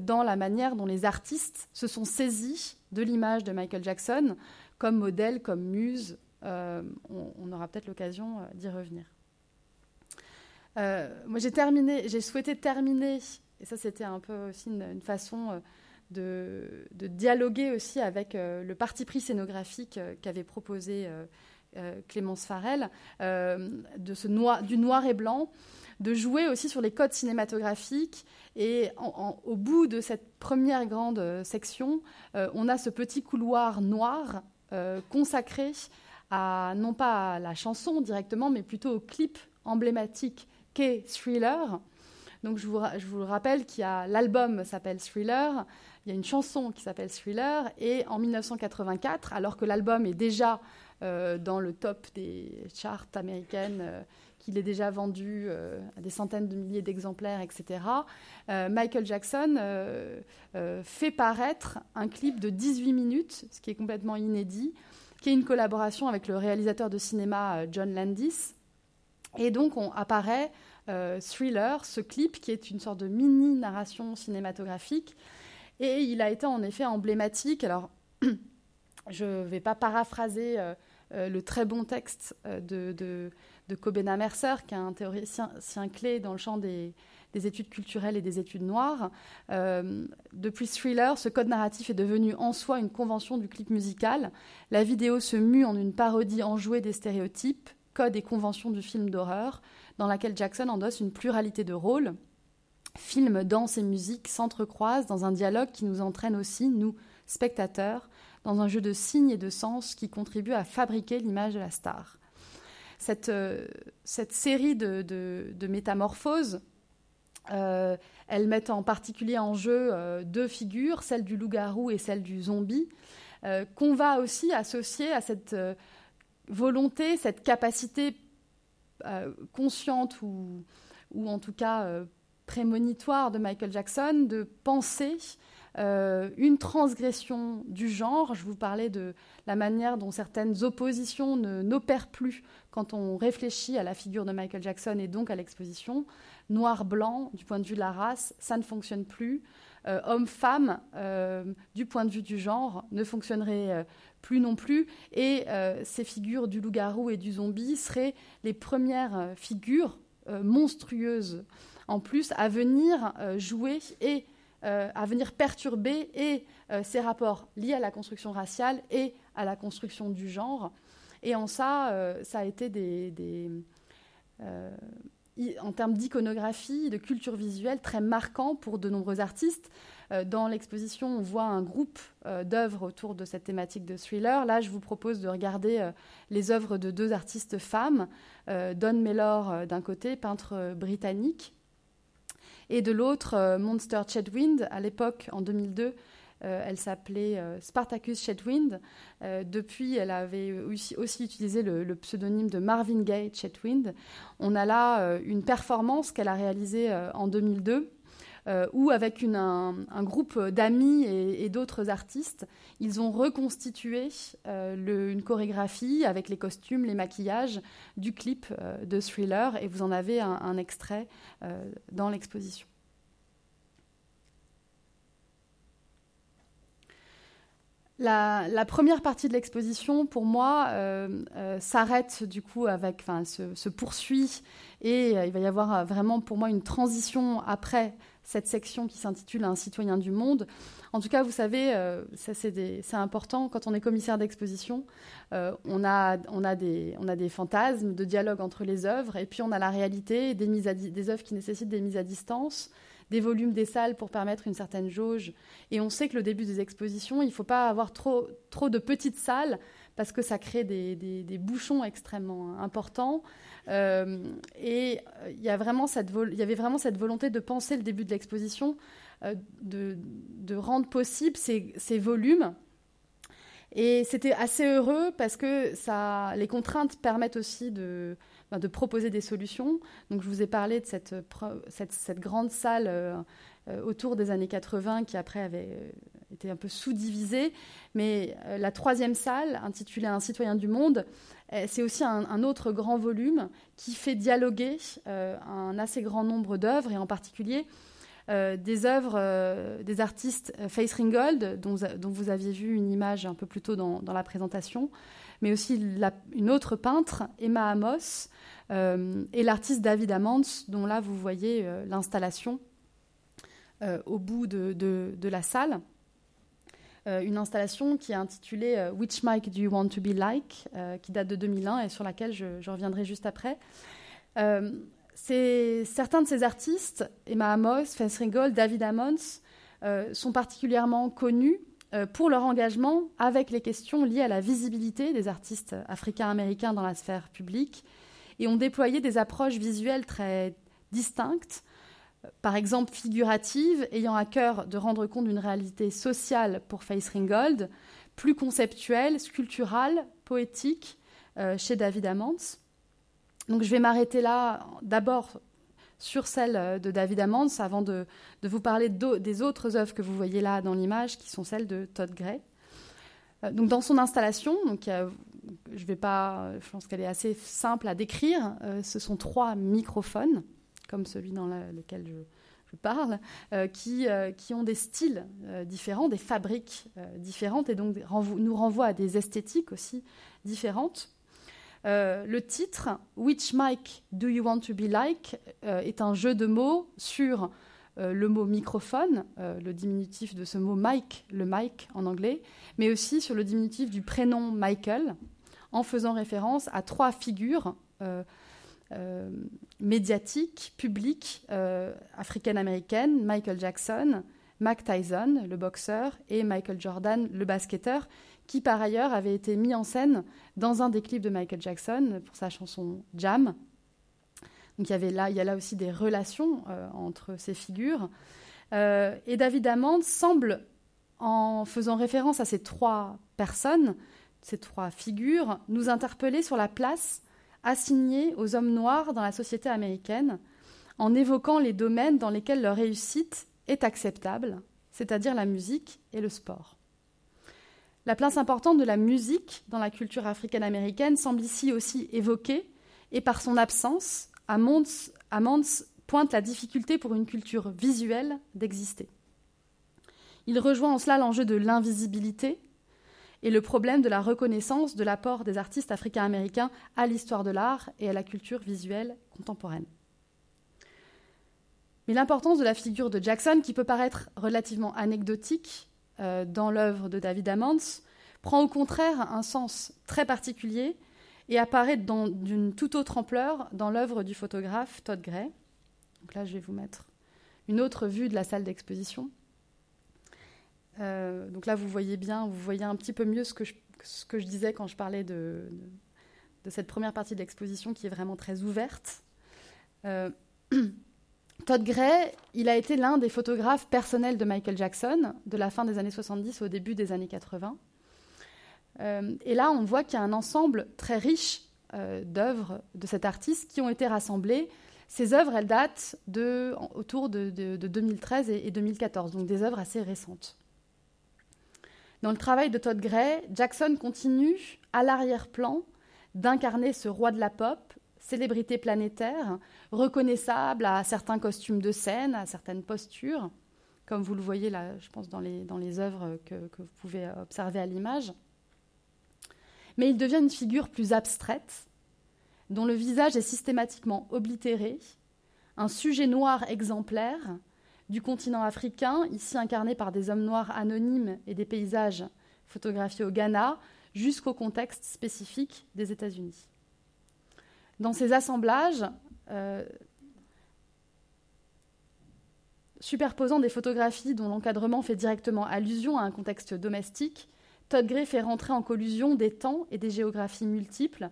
dans la manière dont les artistes se sont saisis de l'image de Michael Jackson comme modèle, comme muse. On aura peut-être l'occasion d'y revenir. Moi, j'ai souhaité terminer, et ça, c'était un peu aussi une façon de dialoguer aussi avec le parti pris scénographique qu'avait proposé Clémence Farel, du noir et blanc, de jouer aussi sur les codes cinématographiques. Et au bout de cette première grande section, on a ce petit couloir noir consacré non pas à la chanson directement, mais plutôt au clip emblématique qu'est Thriller. Donc je vous le rappelle, l'album s'appelle Thriller, il y a une chanson qui s'appelle Thriller, et en 1984, alors que l'album est déjà dans le top des charts américaines, qu'il est déjà vendu à des centaines de milliers d'exemplaires, etc. Michael Jackson fait paraître un clip de 18 minutes, ce qui est complètement inédit, qui est une collaboration avec le réalisateur de cinéma John Landis. Et donc, on apparaît Thriller, ce clip qui est une sorte de mini-narration cinématographique. Et il a été en effet emblématique. Alors, je ne vais pas paraphraser le très bon texte de Kobena Mercer, qui est un théoricien clé dans le champ des études culturelles et des études noires. Depuis Thriller, ce code narratif est devenu en soi une convention du clip musical. La vidéo se mue en une parodie enjouée des stéréotypes, codes et conventions du film d'horreur, dans laquelle Jackson endosse une pluralité de rôles. Films, danse et musique s'entrecroisent dans un dialogue qui nous entraîne aussi, nous, spectateurs, dans un jeu de signes et de sens qui contribue à fabriquer l'image de la star. Cette série de métamorphoses, elles mettent en particulier en jeu deux figures, celle du loup-garou et celle du zombie, qu'on va aussi associer à cette volonté, cette capacité consciente ou en tout cas prémonitoire de Michael Jackson de penser une transgression du genre. Je vous parlais de la manière dont certaines oppositions n'opèrent plus quand on réfléchit à la figure de Michael Jackson et donc à l'exposition. Noir-blanc, du point de vue de la race, ça ne fonctionne plus. Homme-femme, du point de vue du genre, ne fonctionnerait plus non plus. Et ces figures du loup-garou et du zombie seraient les premières figures monstrueuses, en plus, à venir jouer et à venir perturber et ces rapports liés à la construction raciale et à la construction du genre. Et en ça, ça a été en termes d'iconographie, de culture visuelle, très marquant pour de nombreux artistes. Dans l'exposition, on voit un groupe d'œuvres autour de cette thématique de Thriller. Là, je vous propose de regarder les œuvres de deux artistes femmes, Don Mellor d'un côté, peintre britannique, et de l'autre, Monster Chetwynd. À l'époque, en 2002, elle s'appelait Spartacus Chetwynd. Depuis, elle avait aussi utilisé le pseudonyme de Marvin Gaye Chetwynd. On a là une performance qu'elle a réalisée en 2002, où avec un groupe d'amis et d'autres artistes, ils ont reconstitué une chorégraphie avec les costumes, les maquillages du clip de Thriller. Et vous en avez un extrait dans l'exposition. La première partie de l'exposition, pour moi, s'arrête du coup se poursuit et il va y avoir vraiment pour moi une transition après cette section qui s'intitule « Un citoyen du monde ». En tout cas, vous savez, ça, c'est important, quand on est commissaire d'exposition, on a des fantasmes de dialogue entre les œuvres et puis on a la réalité des œuvres qui nécessitent des mises à distance, des volumes des salles pour permettre une certaine jauge. Et on sait que le début des expositions, il ne faut pas avoir trop de petites salles parce que ça crée des bouchons extrêmement importants. Et il y avait vraiment cette volonté de penser le début de l'exposition, de rendre possible ces volumes. Et c'était assez heureux parce que les contraintes permettent aussi de proposer des solutions. Donc, je vous ai parlé de cette grande salle autour des années 80 qui, après, avait été un peu sous-divisée. Mais la troisième salle, intitulée « Un citoyen du monde », c'est aussi un autre grand volume qui fait dialoguer un assez grand nombre d'œuvres et en particulier des œuvres des artistes Faith Ringgold, dont vous aviez vu une image un peu plus tôt dans la présentation, mais aussi une autre peintre, Emma Amos, et l'artiste David Hammons, dont là, vous voyez l'installation au bout de la salle. Une installation qui est intitulée « Which Mike do you want to be like ?», qui date de 2001 et sur laquelle je reviendrai juste après. Certains de ces artistes, Emma Amos, Faith Ringgold, David Hammons, sont particulièrement connus pour leur engagement avec les questions liées à la visibilité des artistes africains-américains dans la sphère publique et ont déployé des approches visuelles très distinctes, par exemple figuratives, ayant à cœur de rendre compte d'une réalité sociale pour Faith Ringgold, plus conceptuelle, sculpturale, poétique chez David Hammons. Donc je vais m'arrêter là d'abord sur celle de David Hammons avant de vous parler des autres œuvres que vous voyez là dans l'image, qui sont celles de Todd Gray. Donc dans son installation, donc, je pense qu'elle est assez simple à décrire, ce sont 3 microphones, comme celui dans lequel je parle, qui ont des styles différents, des fabriques différentes, et donc nous renvoient à des esthétiques aussi différentes. Le titre « Which mic do you want to be like ?» est un jeu de mots sur le mot microphone, le diminutif de ce mot mic, le mic en anglais, mais aussi sur le diminutif du prénom Michael, en faisant référence à 3 figures médiatiques, publiques, africaines-américaines: Michael Jackson, Mike Tyson, le boxeur, et Michael Jordan, le basketteur, qui par ailleurs avait été mis en scène dans un des clips de Michael Jackson pour sa chanson « Jam ». Donc il y a là aussi des relations entre ces figures. Et David Hammons semble, en faisant référence à ces 3 personnes, ces 3 figures, nous interpeller sur la place assignée aux hommes noirs dans la société américaine, en évoquant les domaines dans lesquels leur réussite est acceptable, c'est-à-dire la musique et le sport. La place importante de la musique dans la culture africaine-américaine semble ici aussi évoquée, et par son absence, Hammons pointe la difficulté pour une culture visuelle d'exister. Il rejoint en cela l'enjeu de l'invisibilité et le problème de la reconnaissance de l'apport des artistes africains-américains à l'histoire de l'art et à la culture visuelle contemporaine. Mais l'importance de la figure de Jackson, qui peut paraître relativement anecdotique dans l'œuvre de David Hammons, prend au contraire un sens très particulier et apparaît d'une toute autre ampleur dans l'œuvre du photographe Todd Gray. Donc là, je vais vous mettre une autre vue de la salle d'exposition. Donc là, vous voyez un petit peu mieux ce que je disais quand je parlais de cette première partie de l'exposition, qui est vraiment très ouverte. Todd Gray, il a été l'un des photographes personnels de Michael Jackson de la fin des années 70 au début des années 80. Et là, on voit qu'il y a un ensemble très riche d'œuvres de cet artiste qui ont été rassemblées. Ces œuvres, elles datent autour de 2013 et 2014, donc des œuvres assez récentes. Dans le travail de Todd Gray, Jackson continue à l'arrière-plan d'incarner ce roi de la pop, célébrité planétaire, reconnaissable à certains costumes de scène, à certaines postures, comme vous le voyez là, je pense, dans les œuvres que vous pouvez observer à l'image. Mais il devient une figure plus abstraite, dont le visage est systématiquement oblitéré, un sujet noir exemplaire du continent africain, ici incarné par des hommes noirs anonymes et des paysages photographiés au Ghana, jusqu'au contexte spécifique des États-Unis. Dans ces assemblages, superposant des photographies dont l'encadrement fait directement allusion à un contexte domestique, Todd Gray fait rentrer en collusion des temps et des géographies multiples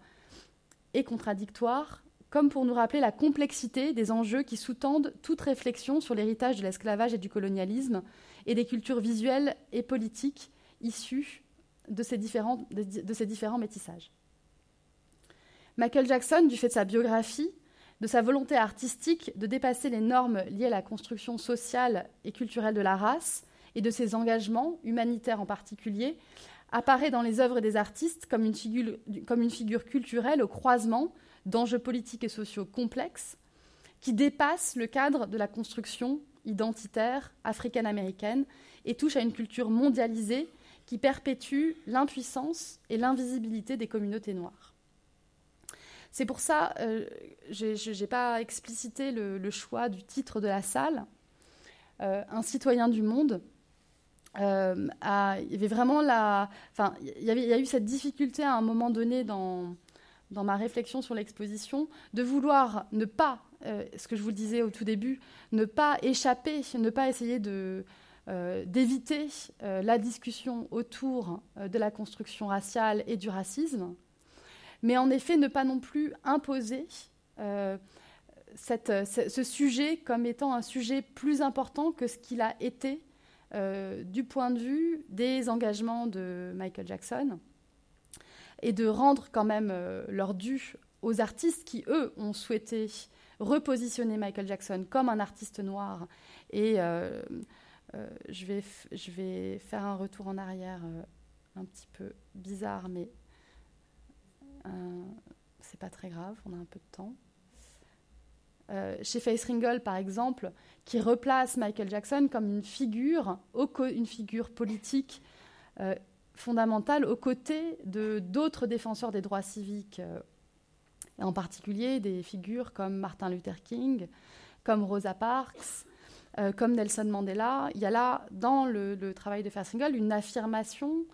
et contradictoires, comme pour nous rappeler la complexité des enjeux qui sous-tendent toute réflexion sur l'héritage de l'esclavage et du colonialisme et des cultures visuelles et politiques issues de ces différents métissages. Michael Jackson, du fait de sa biographie, de sa volonté artistique de dépasser les normes liées à la construction sociale et culturelle de la race, et de ses engagements, humanitaires en particulier, apparaît dans les œuvres des artistes comme une figure culturelle au croisement d'enjeux politiques et sociaux complexes qui dépassent le cadre de la construction identitaire africaine-américaine et touche à une culture mondialisée qui perpétue l'impuissance et l'invisibilité des communautés noires. C'est pour ça je n'ai pas explicité le choix du titre de la salle. Un citoyen du monde. Il y a eu cette difficulté à un moment donné dans ma réflexion sur l'exposition de vouloir ne pas, ce que je vous le disais au tout début, ne pas échapper, ne pas essayer d'éviter la discussion autour de la construction raciale et du racisme, mais en effet ne pas non plus imposer ce sujet comme étant un sujet plus important que ce qu'il a été du point de vue des engagements de Michael Jackson. et de rendre quand même leur dû aux artistes qui, eux, ont souhaité repositionner Michael Jackson comme un artiste noir. Et je vais faire un retour en arrière un petit peu bizarre, mais c'est pas très grave, on a un peu de temps. Chez Faith Ringgold, par exemple, qui replace Michael Jackson comme une figure politique fondamentale aux côtés d'autres défenseurs des droits civiques, et en particulier des figures comme Martin Luther King, comme Rosa Parks, comme Nelson Mandela. Il y a là, dans le travail de Faith Ringgold, une affirmation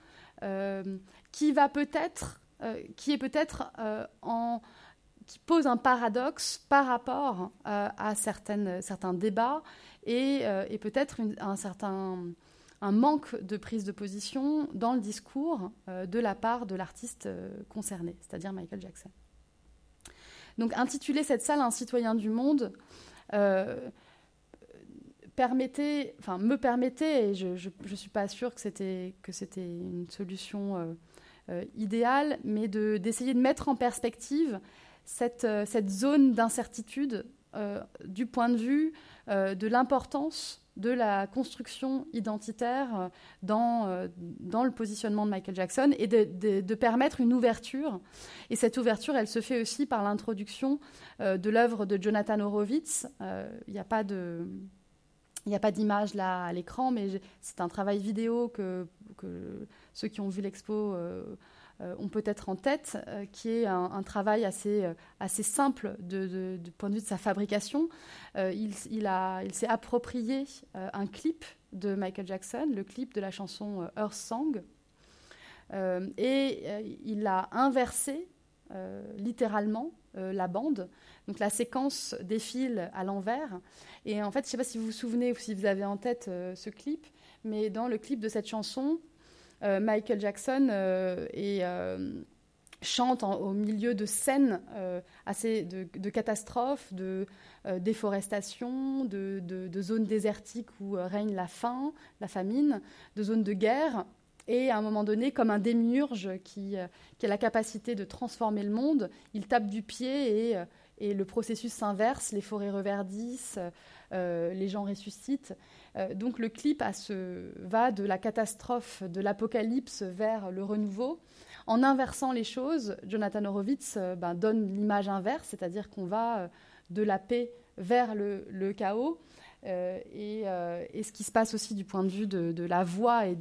qui pose un paradoxe par rapport à certains débats et peut-être un manque de prise de position dans le discours de la part de l'artiste concerné, c'est-à-dire Michael Jackson. Donc, intituler cette salle « Un citoyen du monde » me permettait, et je ne suis pas sûre que c'était une solution idéale, mais d'essayer de mettre en perspective cette zone d'incertitude du point de vue de l'importance de la construction identitaire dans le positionnement de Michael Jackson et de permettre une ouverture. Et cette ouverture, elle se fait aussi par l'introduction de l'œuvre de Jonathan Horowitz. Il n'y a pas d'image là à l'écran, mais c'est un travail vidéo que ceux qui ont vu l'expo ont peut-être en tête, qui est un travail assez simple du point de vue de sa fabrication. Il s'est approprié un clip de Michael Jackson, le clip de la chanson Earth Song, et il a inversé littéralement la bande. Donc la séquence défile à l'envers. Et en fait, je ne sais pas si vous vous souvenez ou si vous avez en tête ce clip, mais dans le clip de cette chanson, Michael Jackson chante au milieu de scènes de catastrophes, de déforestation, de zones désertiques où règne la faim, la famine, de zones de guerre. Et à un moment donné, comme un démiurge qui a la capacité de transformer le monde, il tape du pied et le processus s'inverse, les forêts reverdissent, les gens ressuscitent. Donc le clip va de la catastrophe, de l'apocalypse vers le renouveau. En inversant les choses, Jonathan Horowitz donne l'image inverse, c'est-à-dire qu'on va de la paix vers le chaos. Et ce qui se passe aussi du point de vue de la voix et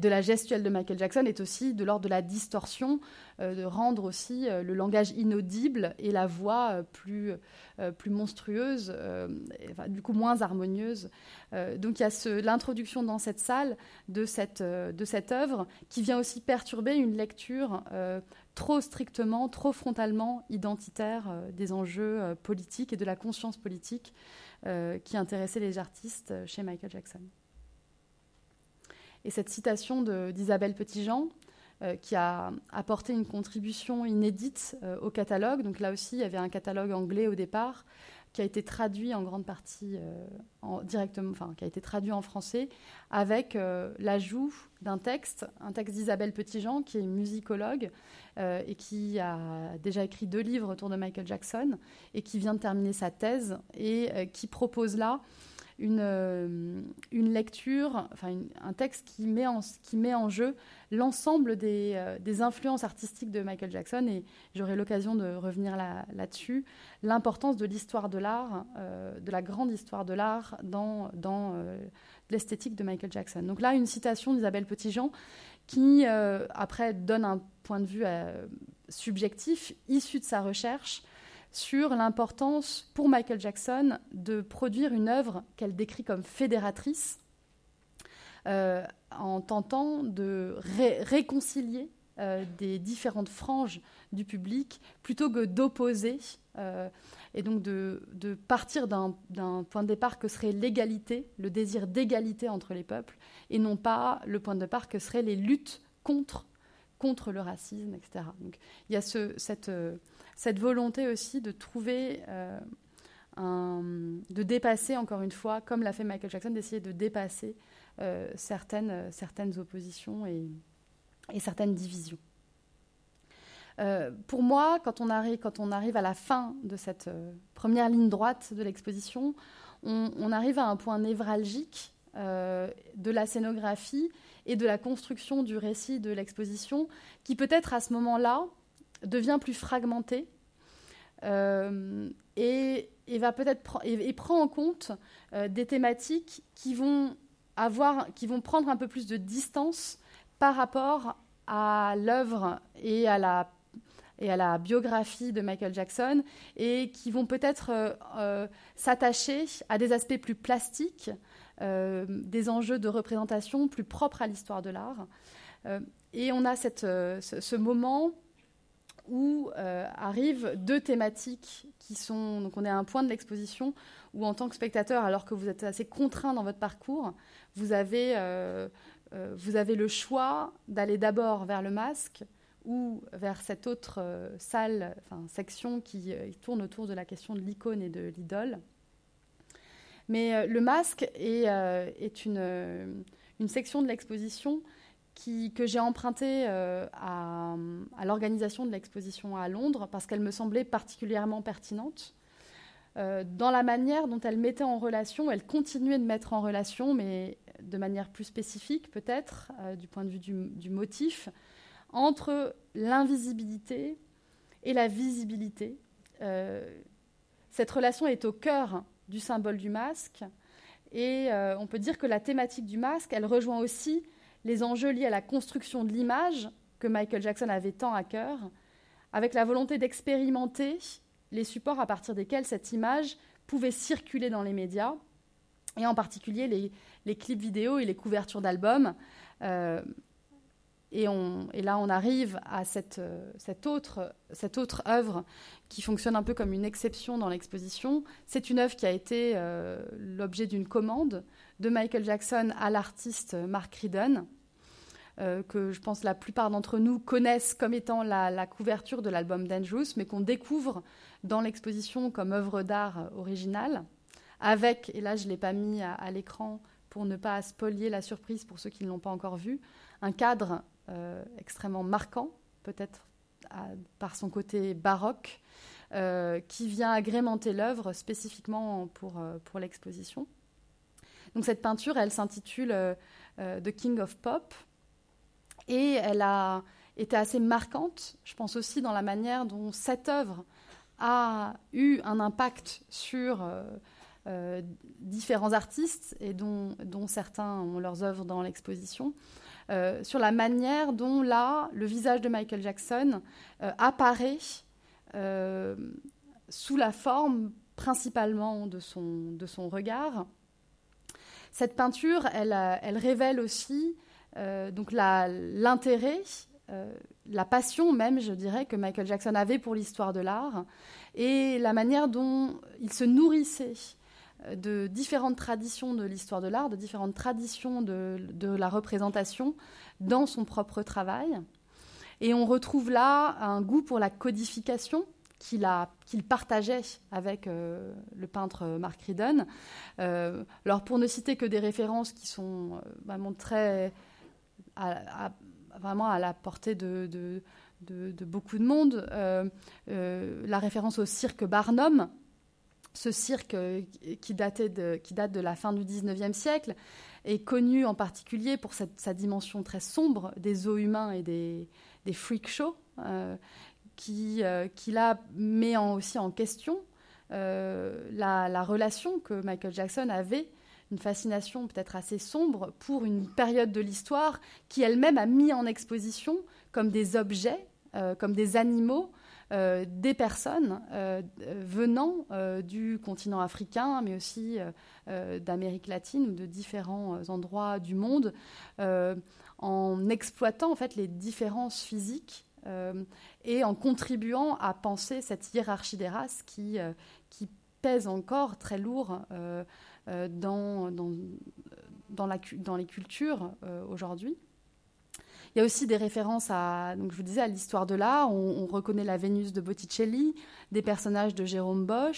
de la gestuelle de Michael Jackson est aussi de l'ordre de la distorsion, de rendre aussi le langage inaudible et la voix plus monstrueuse, du coup moins harmonieuse. Donc il y a l'introduction dans cette salle de cette œuvre qui vient aussi perturber une lecture trop strictement, trop frontalement identitaire des enjeux politiques et de la conscience politique qui intéressait les artistes chez Michael Jackson. Et cette citation d'Isabelle Petitjean, qui a apporté une contribution inédite au catalogue. Donc là aussi, il y avait un catalogue anglais au départ, qui a été traduit en grande partie qui a été traduit en français, avec l'ajout d'un texte, un texte d'Isabelle Petitjean, qui est musicologue et qui a déjà écrit 2 livres autour de Michael Jackson et qui vient de terminer sa thèse et qui propose là une lecture, un texte qui met en jeu l'ensemble des influences artistiques de Michael Jackson, et j'aurai l'occasion de revenir là-dessus, l'importance de l'histoire de l'art, de la grande histoire de l'art dans l'esthétique de Michael Jackson. Donc là, une citation d'Isabelle Petitjean qui, après, donne un point de vue subjectif, issu de sa recherche, sur l'importance pour Michael Jackson de produire une œuvre qu'elle décrit comme fédératrice, en tentant de réconcilier des différentes franges du public plutôt que d'opposer, et donc de partir d'un point de départ que serait l'égalité, le désir d'égalité entre les peuples, et non pas le point de départ que seraient les luttes contre le racisme, etc. Donc il y a cette volonté aussi de trouver, de dépasser, encore une fois, comme l'a fait Michael Jackson, d'essayer de dépasser certaines oppositions et et certaines divisions. Pour moi, quand on arrive à la fin de cette première ligne droite de l'exposition, on arrive à un point névralgique de la scénographie et de la construction du récit de l'exposition, qui peut-être à ce moment-là devient plus fragmenté et prend en compte des thématiques qui vont prendre un peu plus de distance par rapport à l'œuvre et à la biographie de Michael Jackson, et qui vont peut-être s'attacher à des aspects plus plastiques, des enjeux de représentation plus propres à l'histoire de l'art. Et on a ce moment où arrivent deux thématiques qui sont... Donc on est à un point de l'exposition où, en tant que spectateur, alors que vous êtes assez contraint dans votre parcours, vous avez le choix d'aller d'abord vers le masque ou vers cette autre section qui tourne autour de la question de l'icône et de l'idole. Mais le masque est une section de l'exposition que j'ai empruntée à l'organisation de l'exposition à Londres, parce qu'elle me semblait particulièrement pertinente dans la manière dont elle mettait en relation, elle continuait de mettre en relation, mais de manière plus spécifique peut-être, du point de vue du motif, entre l'invisibilité et la visibilité. Cette relation est au cœur du symbole du masque, et on peut dire que la thématique du masque, elle rejoint aussi les enjeux liés à la construction de l'image que Michael Jackson avait tant à cœur, avec la volonté d'expérimenter les supports à partir desquels cette image pouvait circuler dans les médias, et en particulier les clips vidéo et les couvertures d'albums. Et là, on arrive à cette autre œuvre qui fonctionne un peu comme une exception dans l'exposition. C'est une œuvre qui a été l'objet d'une commande de Michael Jackson à l'artiste Mark Ryden, que je pense la plupart d'entre nous connaissent comme étant la couverture de l'album Dangerous, mais qu'on découvre dans l'exposition comme œuvre d'art originale. Avec, et là je ne l'ai pas mis à l'écran pour ne pas spolier la surprise pour ceux qui ne l'ont pas encore vu, un cadre extrêmement marquant, peut-être par son côté baroque, qui vient agrémenter l'œuvre spécifiquement pour l'exposition. Donc cette peinture, elle s'intitule The King of Pop, et elle a été assez marquante, je pense aussi dans la manière dont cette œuvre a eu un impact sur différents artistes, et dont certains ont leurs œuvres dans l'exposition, sur la manière dont là, le visage de Michael Jackson apparaît sous la forme principalement de son regard. Cette peinture, elle révèle aussi donc l'intérêt, la passion même, je dirais, que Michael Jackson avait pour l'histoire de l'art, et la manière dont il se nourrissait de différentes traditions de l'histoire de l'art, de différentes traditions de la représentation dans son propre travail. Et on retrouve là un goût pour la codification qu'il partageait avec le peintre Mark Ryden. Alors, pour ne citer que des références qui sont vraiment très... vraiment à la portée de beaucoup de monde, la référence au cirque Barnum, ce cirque qui date de la fin du XIXe siècle, est connu en particulier pour sa dimension très sombre des zoos humains et des freak shows, qui là met aussi en question la relation que Michael Jackson avait, une fascination peut-être assez sombre pour une période de l'histoire qui elle-même a mis en exposition comme des objets, comme des animaux, des personnes venant du continent africain, mais aussi d'Amérique latine ou de différents endroits du monde, en exploitant en fait les différences physiques et en contribuant à penser cette hiérarchie des races qui pèse encore très lourd dans les cultures aujourd'hui. Il y a aussi des références à l'histoire de l'art. On reconnaît la Vénus de Botticelli, des personnages de Jérôme Bel,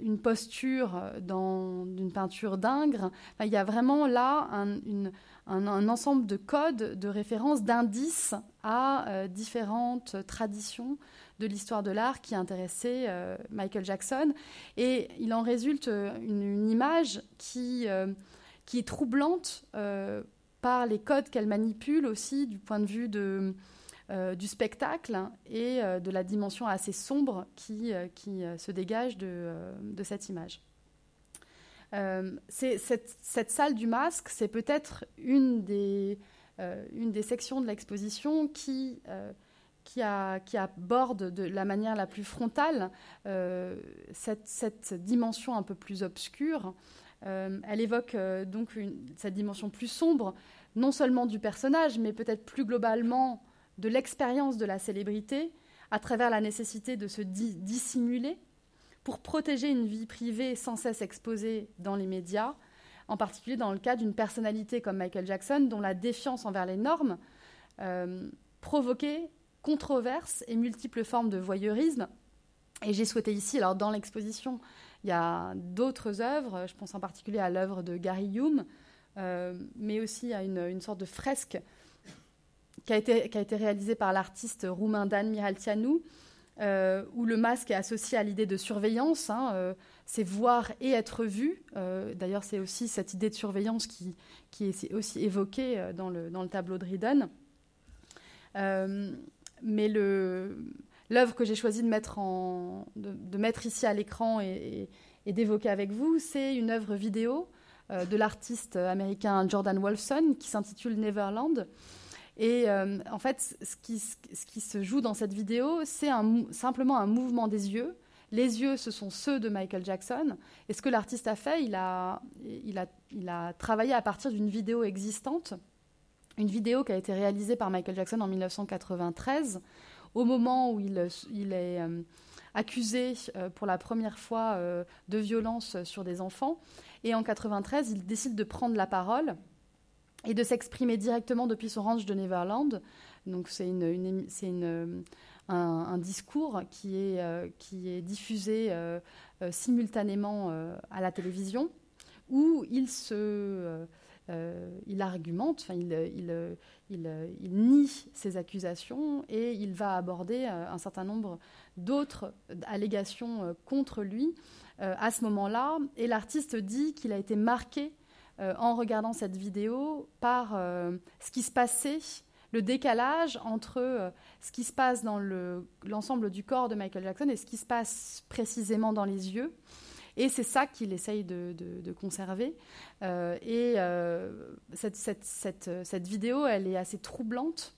une posture dans une peinture d'Ingres. Enfin, il y a vraiment là un, une, un ensemble de codes, de références, d'indices à différentes traditions de l'histoire de l'art qui intéressaient Michael Jackson. Et il en résulte une image qui est troublante par les codes qu'elle manipule aussi du point de vue du spectacle et de la dimension assez sombre qui se dégage de cette image. Cette salle du masque, c'est peut-être une des sections de l'exposition qui aborde de la manière la plus frontale cette dimension un peu plus obscure. Elle évoque donc cette dimension plus sombre, non seulement du personnage, mais peut-être plus globalement de l'expérience de la célébrité à travers la nécessité de se dissimuler pour protéger une vie privée sans cesse exposée dans les médias, en particulier dans le cas d'une personnalité comme Michael Jackson, dont la défiance envers les normes provoquait controverses et multiples formes de voyeurisme. Et j'ai souhaité ici, alors dans l'exposition, il y a d'autres œuvres, je pense en particulier à l'œuvre de Gary Hume, mais aussi à une sorte de fresque qui a été réalisée par l'artiste roumain Dan Mihălțeanu, où le masque est associé à l'idée de surveillance, c'est voir et être vu. D'ailleurs, c'est aussi cette idée de surveillance qui est aussi évoquée dans le tableau de Ryden. Mais l'œuvre que j'ai choisi de mettre ici à l'écran et d'évoquer avec vous, c'est une œuvre vidéo de l'artiste américain Jordan Wolfson qui s'intitule Neverland. Et en fait, ce qui se joue dans cette vidéo, c'est simplement un mouvement des yeux. Les yeux, ce sont ceux de Michael Jackson. Et ce que l'artiste a fait, il a travaillé à partir d'une vidéo existante, une vidéo qui a été réalisée par Michael Jackson en 1993, au moment où il est accusé pour la première fois de violence sur des enfants. Et en 1993, il décide de prendre la parole et de s'exprimer directement depuis son ranch de Neverland. Donc c'est un discours qui est diffusé simultanément à la télévision, où il argumente, il nie ses accusations et il va aborder un certain nombre d'autres allégations contre lui à ce moment-là. Et l'artiste dit qu'il a été marqué en regardant cette vidéo par ce qui se passait, le décalage entre ce qui se passe dans l'ensemble du corps de Michael Jackson et ce qui se passe précisément dans les yeux. Et c'est ça qu'il essaye de conserver. Cette vidéo, elle est assez troublante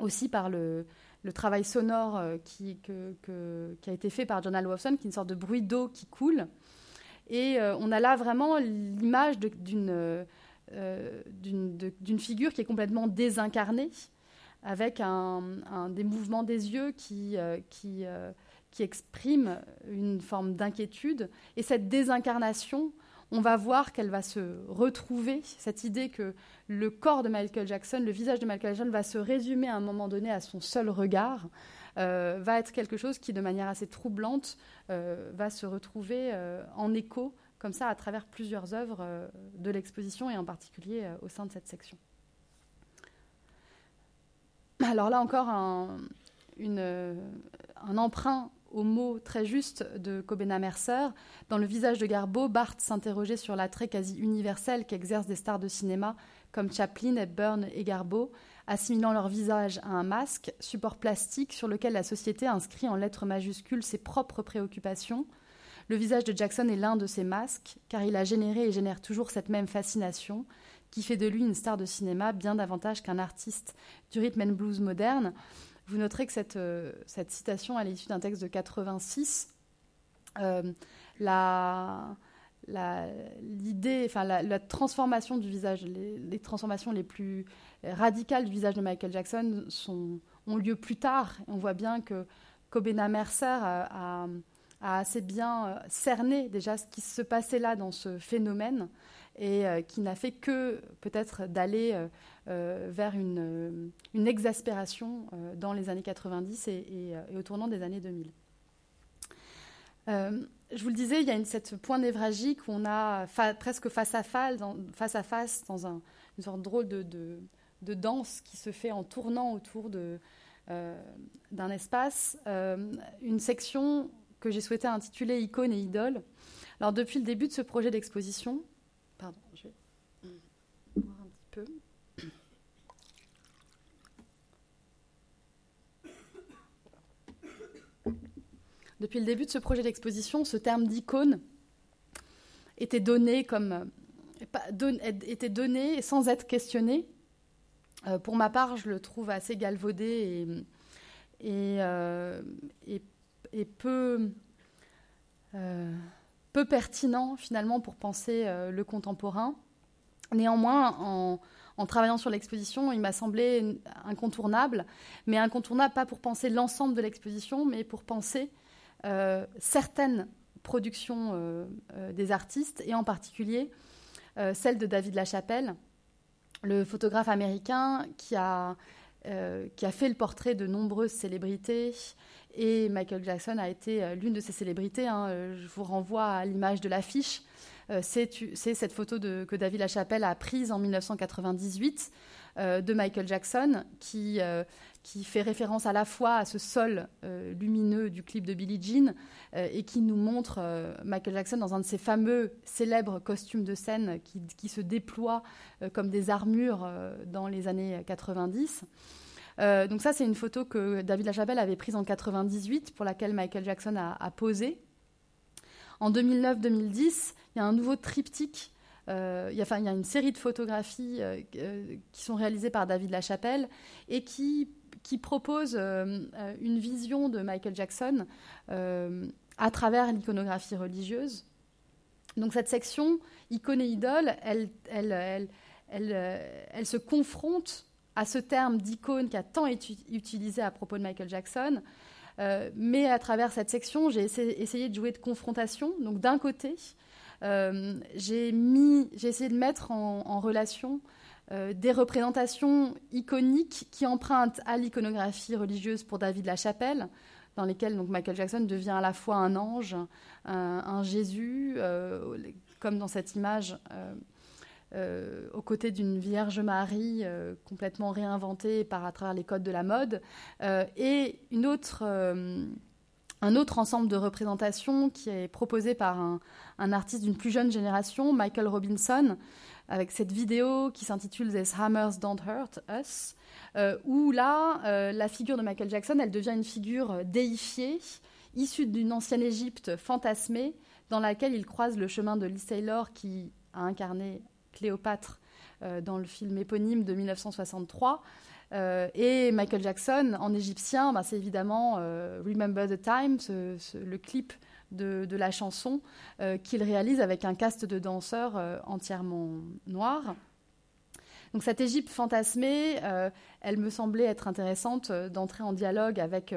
aussi par le travail sonore qui a été fait par Jonathan Wolfson, qui est une sorte de bruit d'eau qui coule. Et on a là vraiment l'image d'une figure qui est complètement désincarnée, avec des mouvements des yeux qui expriment une forme d'inquiétude. Et cette désincarnation, on va voir qu'elle va se retrouver, cette idée que le corps de Michael Jackson, le visage de Michael Jackson va se résumer à un moment donné à son seul regard, va être quelque chose qui, de manière assez troublante, va se retrouver en écho, comme ça, à travers plusieurs œuvres de l'exposition et en particulier au sein de cette section. Alors là encore, un emprunt aux mots très justes de Kobena Mercer. Dans Le visage de Garbo, Barthes s'interrogeait sur l'attrait quasi universel qu'exercent des stars de cinéma comme Chaplin, Hepburn et Garbo, assimilant leur visage à un masque, support plastique sur lequel la société inscrit en lettres majuscules ses propres préoccupations. Le visage de Jackson est l'un de ces masques, car il a généré et génère toujours cette même fascination qui fait de lui une star de cinéma bien davantage qu'un artiste du rhythm and blues moderne. Vous noterez que cette citation, elle est issue d'un texte de 86. La transformation du visage, les transformations les plus radicales du visage de Michael Jackson ont lieu plus tard. On voit bien que Kobena Mercer a assez bien cerné déjà ce qui se passait là dans ce phénomène et qui n'a fait que peut-être d'aller vers une exaspération dans les années 90 et au tournant des années 2000. Je vous le disais, il y a ce point névralgique où on a presque face à face dans une sorte de drôle de danse qui se fait en tournant autour d'un espace. Une section que j'ai souhaité intituler « Icônes et idoles ». Alors, depuis le début de ce projet d'exposition... Pardon, je vais voir un petit peu... Depuis le début de ce projet d'exposition, ce terme d'icône était donné comme sans être questionné. Pour ma part, je le trouve assez galvaudé et peu pertinent finalement pour penser le contemporain. Néanmoins, en travaillant sur l'exposition, il m'a semblé incontournable, mais incontournable pas pour penser l'ensemble de l'exposition, mais pour penser certaines productions des artistes, et en particulier celle de David LaChapelle, le photographe américain qui a fait le portrait de nombreuses célébrités, et Michael Jackson a été l'une de ces célébrités, hein. Je vous renvoie à l'image de l'affiche. C'est cette photo que David LaChapelle a prise en 1998 de Michael Jackson, qui fait référence à la fois à ce sol lumineux du clip de Billie Jean et qui nous montre Michael Jackson dans un de ses fameux célèbres costumes de scène qui se déploient comme des armures dans les années 90. Donc ça, c'est une photo que David LaChapelle avait prise en 98, pour laquelle Michael Jackson a posé. En 2009-2010, il y a un nouveau triptyque, il y a une série de photographies qui sont réalisées par David LaChapelle et qui proposent une vision de Michael Jackson à travers l'iconographie religieuse. Donc cette section, icône et idole, elle se confronte à ce terme d'icône qui a tant été utilisé à propos de Michael Jackson. Mais à travers cette section, j'ai essayé de jouer de confrontation. Donc d'un côté, j'ai essayé de mettre en relation des représentations iconiques qui empruntent à l'iconographie religieuse pour David LaChapelle, dans lesquelles donc, Michael Jackson devient à la fois un ange, un Jésus, comme dans cette image, aux côtés d'une Vierge Marie complètement réinventée à travers les codes de la mode, et un autre ensemble de représentations qui est proposé par un artiste d'une plus jeune génération, Michael Robinson, avec cette vidéo qui s'intitule « These Hammers Don't Hurt Us », où là, la figure de Michael Jackson, elle devient une figure déifiée, issue d'une ancienne Égypte fantasmée, dans laquelle il croise le chemin de Liz Taylor, qui a incarné Cléopâtre dans le film éponyme de 1963. Et Michael Jackson, en égyptien, c'est évidemment Remember the Time, le clip de la chanson qu'il réalise avec un cast de danseurs entièrement noirs. Donc cette Égypte fantasmée, elle me semblait être intéressante d'entrer en dialogue avec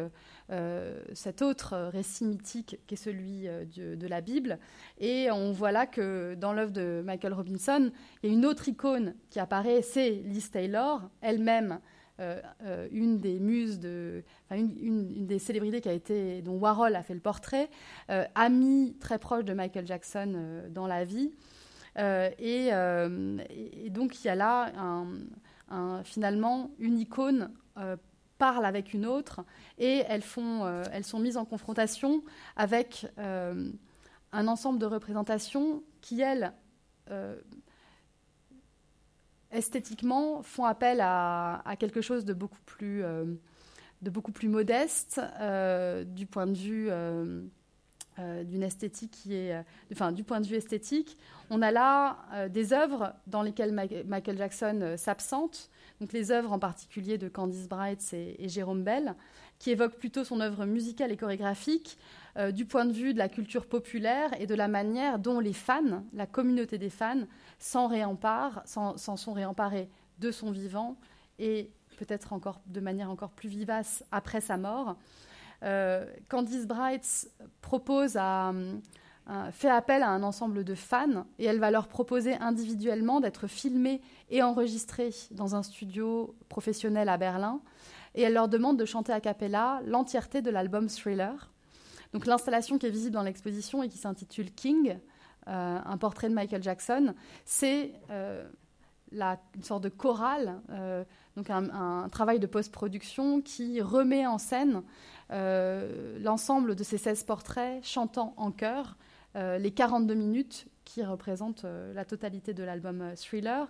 cet autre récit mythique qui est celui de la Bible. Et on voit là que dans l'œuvre de Michael Robinson, il y a une autre icône qui apparaît, c'est Liz Taylor, elle-même une des muses, une des célébrités dont Warhol a fait le portrait, amie très proche de Michael Jackson dans la vie. Et donc il y a là finalement une icône parle avec une autre, et elles sont mises en confrontation avec un ensemble de représentations qui, elles, esthétiquement, font appel à quelque chose de beaucoup plus modeste du point de vue... d'une esthétique qui est... du point de vue esthétique, on a là des œuvres dans lesquelles Michael Jackson s'absente, donc les œuvres en particulier de Candice Breitz et Jérôme Bel, qui évoquent plutôt son œuvre musicale et chorégraphique du point de vue de la culture populaire et de la manière dont les fans, la communauté des fans, s'en sont réemparés de son vivant et peut-être encore de manière encore plus vivace après sa mort. Candice Breitz fait appel à un ensemble de fans, et elle va leur proposer individuellement d'être filmés et enregistrés dans un studio professionnel à Berlin, et elle leur demande de chanter a cappella l'entièreté de l'album Thriller. Donc l'installation qui est visible dans l'exposition et qui s'intitule King, un portrait de Michael Jackson, c'est une sorte de chorale, donc un travail de post-production qui remet en scène l'ensemble de ces 16 portraits chantant en chœur, les 42 minutes qui représentent la totalité de l'album Thriller.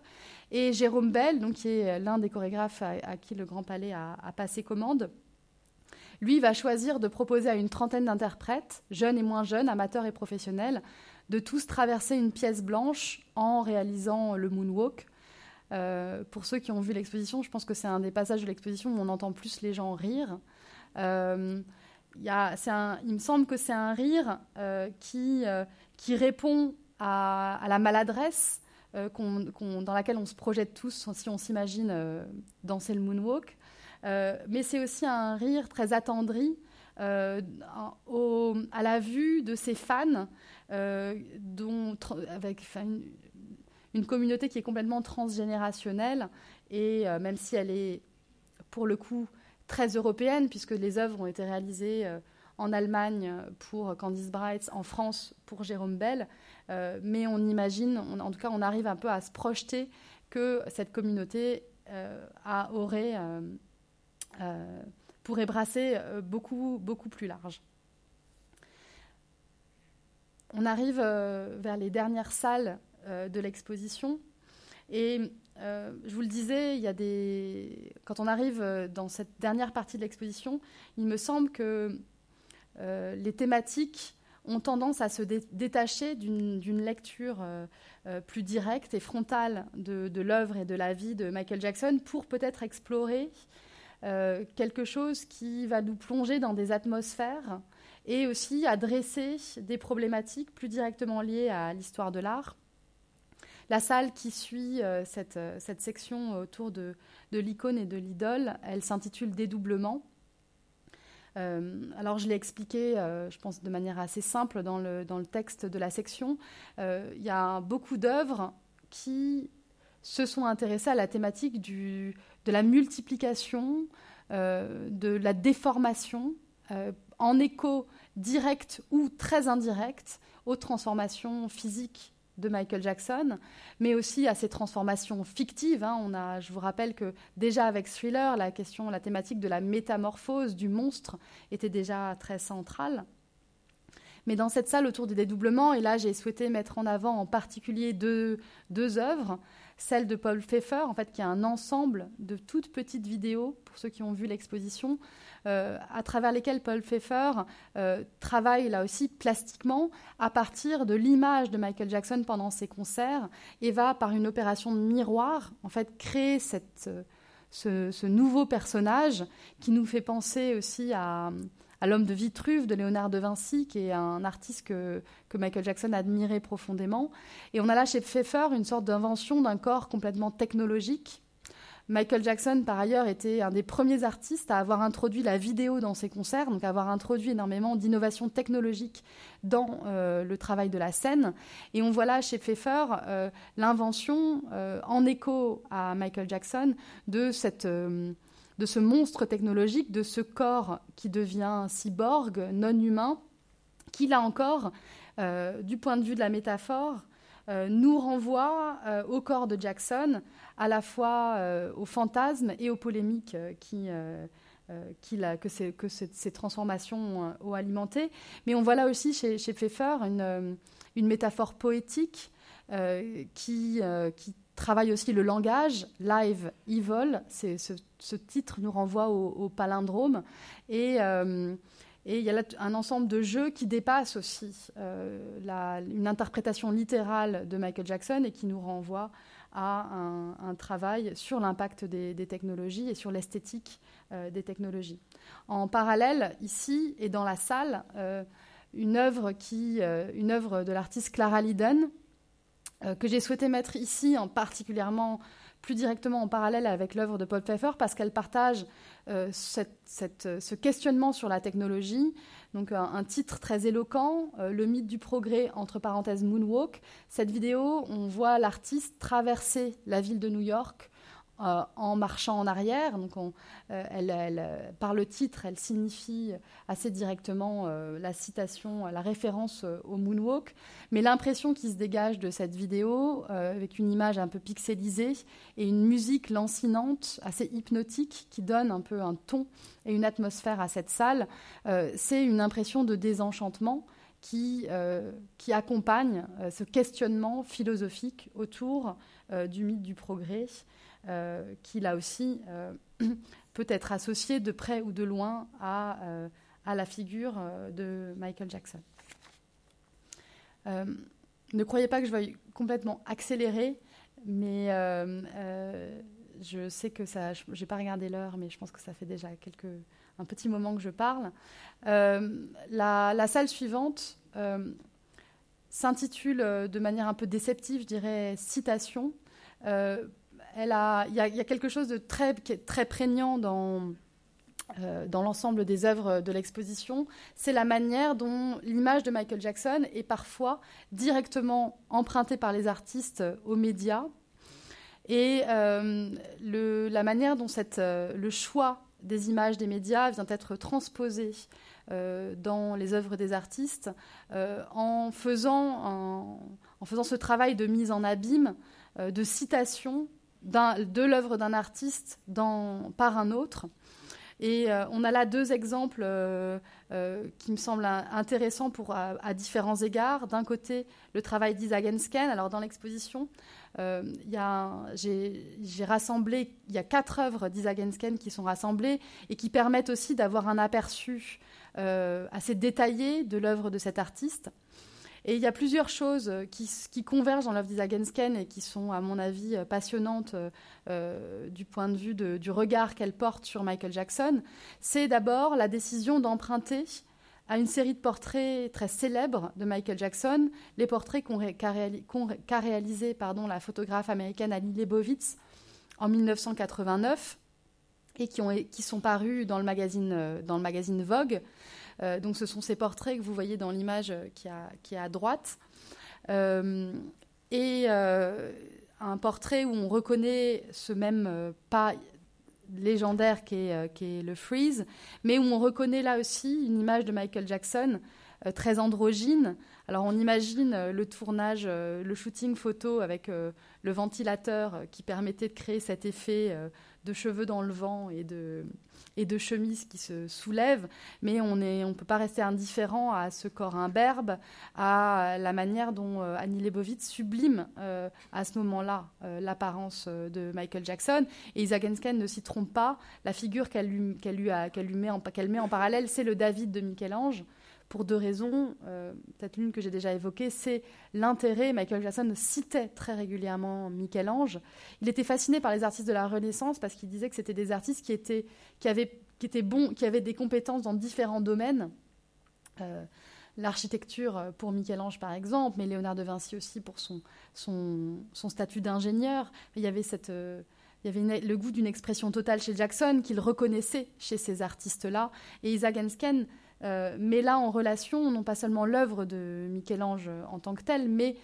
Et Jérôme Bel, donc, qui est l'un des chorégraphes à qui le Grand Palais a passé commande, lui va choisir de proposer à une trentaine d'interprètes, jeunes et moins jeunes, amateurs et professionnels, de tous traverser une pièce blanche en réalisant le moonwalk. Pour ceux qui ont vu l'exposition, je pense que c'est un des passages de l'exposition où on entend plus les gens rire. Il me semble que c'est un rire qui répond à la maladresse dans laquelle on se projette tous si on s'imagine danser le moonwalk. Mais c'est aussi un rire très attendri à la vue de ses fans, avec une communauté qui est complètement transgénérationnelle, et même si elle est pour le coup très européenne, puisque les œuvres ont été réalisées en Allemagne pour Candice Breitz, en France pour Jérôme Bel, mais on imagine, en tout cas on arrive un peu à se projeter que cette communauté pourrait brasser beaucoup, beaucoup plus large. On arrive vers les dernières salles de l'exposition. Et je vous le disais, quand on arrive dans cette dernière partie de l'exposition, il me semble que les thématiques ont tendance à se détacher d'une lecture plus directe et frontale de l'œuvre et de la vie de Michael Jackson pour peut-être explorer quelque chose qui va nous plonger dans des atmosphères et aussi adresser des problématiques plus directement liées à l'histoire de l'art. La salle qui suit cette section autour de l'icône et de l'idole, elle s'intitule « Dédoublement ». Alors, je l'ai expliqué, je pense, de manière assez simple dans le texte de la section. Il y a beaucoup d'œuvres qui se sont intéressées à la thématique de la multiplication, de la déformation, en écho direct ou très indirect aux transformations physiques de Michael Jackson, mais aussi à ces transformations fictives. Je vous rappelle que déjà avec Thriller, la thématique de la métamorphose du monstre était déjà très centrale. Mais dans cette salle autour des dédoublements, et là j'ai souhaité mettre en avant en particulier deux œuvres, celle de Paul Pfeiffer, en fait, qui est un ensemble de toutes petites vidéos, pour ceux qui ont vu l'exposition, à travers lesquelles Paul Pfeiffer travaille là aussi plastiquement à partir de l'image de Michael Jackson pendant ses concerts et va, par une opération de miroir, en fait, créer ce nouveau personnage qui nous fait penser aussi à l'homme de Vitruve de Léonard de Vinci, qui est un artiste que Michael Jackson admirait profondément. Et on a là chez Pfeiffer une sorte d'invention d'un corps complètement technologique. Michael Jackson, par ailleurs, était un des premiers artistes à avoir introduit la vidéo dans ses concerts, donc à avoir introduit énormément d'innovations technologiques dans le travail de la scène. Et on voit là, chez Pfeiffer, l'invention, en écho à Michael Jackson, de ce monstre technologique, de ce corps qui devient cyborg, non humain, qui, là encore, du point de vue de la métaphore, nous renvoie au corps de Jackson, à la fois aux fantasmes et aux polémiques ces transformations ont alimentées. Mais on voit là aussi chez Pfeiffer une métaphore poétique qui travaille aussi le langage, Live Evil. Ce titre nous renvoie au palindrome. Et il y a là un ensemble de jeux qui dépassent aussi une interprétation littérale de Michael Jackson et qui nous renvoie à un travail sur l'impact des technologies et sur l'esthétique des technologies. En parallèle, ici et dans la salle, une œuvre de l'artiste Clara Lydon, que j'ai souhaité mettre ici plus directement en parallèle avec l'œuvre de Paul Pfeiffer, parce qu'elle partage ce questionnement sur la technologie. Donc un titre très éloquent, le mythe du progrès, entre parenthèses moonwalk. Cette vidéo, on voit l'artiste traverser la ville de New York en marchant en arrière. Donc elle, par le titre, elle signifie assez directement la citation, la référence au moonwalk. Mais l'impression qui se dégage de cette vidéo, avec une image un peu pixelisée et une musique lancinante, assez hypnotique, qui donne un peu un ton et une atmosphère à cette salle, c'est une impression de désenchantement qui accompagne ce questionnement philosophique autour du mythe du progrès, qui là aussi peut être associé de près ou de loin à la figure de Michael Jackson. Ne croyez pas que je veuille complètement accélérer, mais je sais que ça... Je n'ai pas regardé l'heure, mais je pense que ça fait déjà un petit moment que je parle. La salle suivante s'intitule de manière un peu déceptive, je dirais, « Citation ». Il y a quelque chose de très prégnant dans l'ensemble des œuvres de l'exposition. C'est la manière dont l'image de Michael Jackson est parfois directement empruntée par les artistes aux médias. Et la manière dont le choix des images des médias vient être transposé dans les œuvres des artistes en faisant ce travail de mise en abîme, de citation de l'œuvre d'un artiste par un autre. Et on a là deux exemples qui me semblent intéressants à différents égards. D'un côté, le travail d'Isa Genzken. Alors, dans l'exposition, il y a 4 œuvres d'Isa Genzken qui sont rassemblées et qui permettent aussi d'avoir un aperçu assez détaillé de l'œuvre de cet artiste. Et il y a plusieurs choses qui convergent dans l'œuvre d'Isa Genzken et qui sont, à mon avis, passionnantes du point de vue du regard qu'elle porte sur Michael Jackson. C'est d'abord la décision d'emprunter à une série de portraits très célèbres de Michael Jackson, les portraits qu'a réalisés la photographe américaine Annie Leibovitz en 1989 et qui sont parus dans le magazine Vogue. Donc ce sont ces portraits que vous voyez dans l'image qui est à droite. Un portrait où on reconnaît ce même pas légendaire qu'est le freeze, mais où on reconnaît là aussi une image de Michael Jackson très androgyne. Alors on imagine le tournage, le shooting photo avec le ventilateur qui permettait de créer cet effet de cheveux dans le vent et de chemises qui se soulèvent, mais on peut pas rester indifférent à ce corps imberbe, à la manière dont Annie Leibovitz sublime à ce moment-là l'apparence de Michael Jackson. Et Isa Genzken ne s'y trompe pas. La figure qu'elle met en parallèle, c'est le David de Michel-Ange, pour 2 raisons. Peut-être l'une que j'ai déjà évoquée, c'est l'intérêt. Michael Jackson citait très régulièrement Michel-Ange. Il était fasciné par les artistes de la Renaissance parce qu'il disait que c'était des artistes qui avaient des compétences dans différents domaines. L'architecture pour Michel-Ange, par exemple, mais Léonard de Vinci aussi pour son statut d'ingénieur. Il y avait le goût d'une expression totale chez Jackson qu'il reconnaissait chez ces artistes-là. Et Isa Genzken met là en relation non pas seulement l'œuvre de Michel-Ange en tant que telle, mais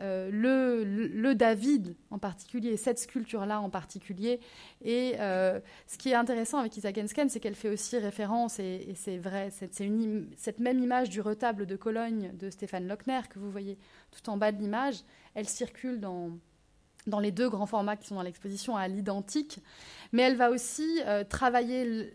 le David en particulier, cette sculpture-là en particulier. Et ce qui est intéressant avec Isa Genzken, c'est qu'elle fait aussi référence, et c'est vrai, cette même image du retable de Cologne de Stéphane Lochner que vous voyez tout en bas de l'image, elle circule dans les 2 grands formats qui sont dans l'exposition à l'identique, mais elle va aussi travailler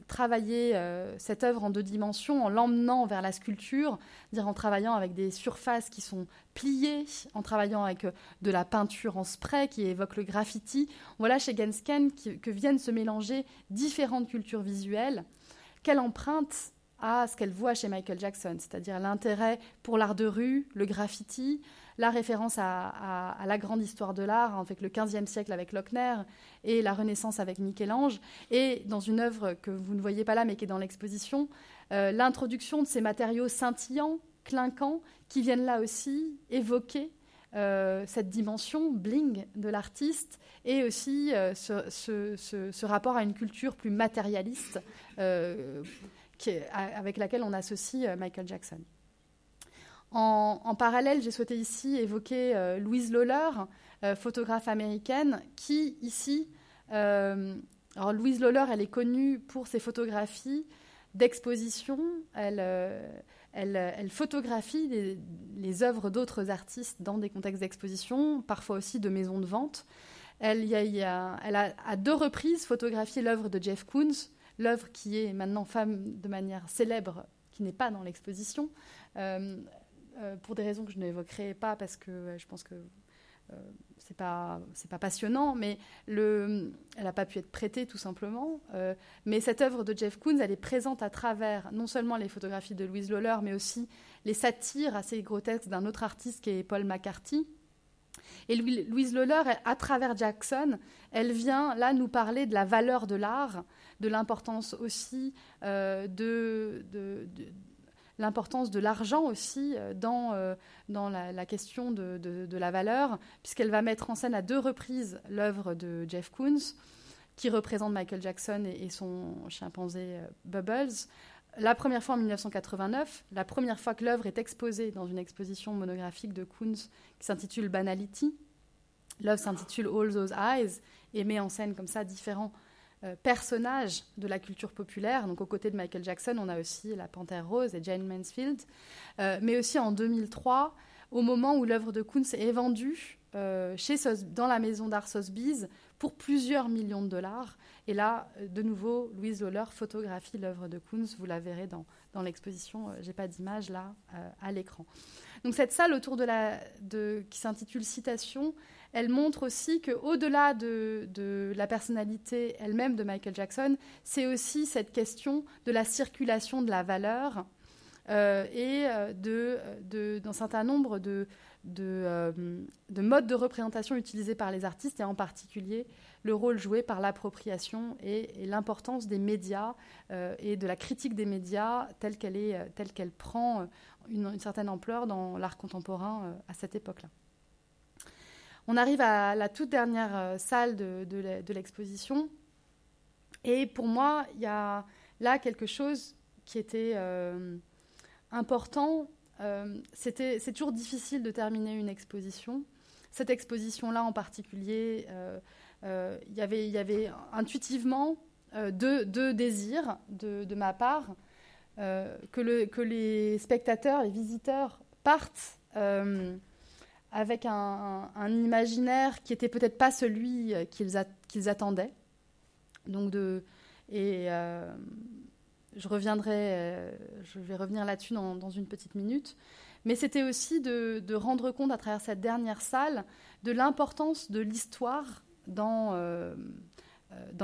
cette œuvre en 2 dimensions en l'emmenant vers la sculpture, en travaillant avec des surfaces qui sont pliées, en travaillant avec de la peinture en spray qui évoque le graffiti. Voilà chez Genzken que viennent se mélanger différentes cultures visuelles qu'elle emprunte à ce qu'elle voit chez Michael Jackson, c'est-à-dire l'intérêt pour l'art de rue, le graffiti, la référence à la grande histoire de l'art, avec le XVe siècle avec Lochner et la Renaissance avec Michel-Ange. Et dans une œuvre que vous ne voyez pas là, mais qui est dans l'exposition, l'introduction de ces matériaux scintillants, clinquants, qui viennent là aussi évoquer cette dimension bling de l'artiste et aussi ce rapport à une culture plus matérialiste avec laquelle on associe Michael Jackson. En parallèle, j'ai souhaité ici évoquer Louise Lawler, photographe américaine, qui, ici, Alors Louise Lawler, elle est connue pour ses photographies d'exposition. Elle photographie les œuvres d'autres artistes dans des contextes d'exposition, parfois aussi de maisons de vente. Elle a à deux reprises photographié l'œuvre de Jeff Koons, l'œuvre qui est maintenant femme de manière célèbre, qui n'est pas dans l'exposition, pour des raisons que je n'évoquerai pas parce que je pense que c'est pas passionnant, mais elle n'a pas pu être prêtée tout simplement. Mais cette œuvre de Jeff Koons, elle est présente à travers non seulement les photographies de Louise Lawler, mais aussi les satires assez grotesques d'un autre artiste qui est Paul McCarthy. Et Louise Lawler, à travers Jackson, elle vient là nous parler de la valeur de l'art, de l'importance aussi de l'importance de l'argent aussi dans la question de la valeur, puisqu'elle va mettre en scène à deux reprises l'œuvre de Jeff Koons, qui représente Michael Jackson et son chimpanzé Bubbles. La première fois en 1989, la première fois que l'œuvre est exposée dans une exposition monographique de Koons qui s'intitule Banality. L'œuvre s'intitule All Those Eyes et met en scène comme ça différents personnages de la culture populaire. Donc aux côtés de Michael Jackson, on a aussi la Panthère Rose et Jane Mansfield. Mais aussi en 2003, au moment où l'œuvre de Koons est vendue dans la maison d'art Sotheby's pour plusieurs millions de $. Et là, de nouveau, Louise Lawler photographie l'œuvre de Koons. Vous la verrez dans l'exposition. Je n'ai pas d'image là à l'écran. Donc cette salle autour qui s'intitule Citation, elle montre aussi qu'au-delà de la personnalité elle-même de Michael Jackson, c'est aussi cette question de la circulation de la valeur et d'un certain nombre de modes de représentation utilisés par les artistes, et en particulier le rôle joué par l'appropriation et l'importance des médias et de la critique des médias telle qu'elle prend une certaine ampleur dans l'art contemporain à cette époque-là. On arrive à la toute dernière salle de l'exposition, et pour moi, il y a là quelque chose qui était important. C'est toujours difficile de terminer une exposition. Cette exposition-là en particulier, il y avait intuitivement deux désirs de ma part, que les spectateurs, les visiteurs partent avec un imaginaire qui n'était peut-être pas celui qu'ils attendaient. Donc je vais revenir là-dessus dans une petite minute. Mais c'était aussi de rendre compte à travers cette dernière salle de l'importance de l'histoire dans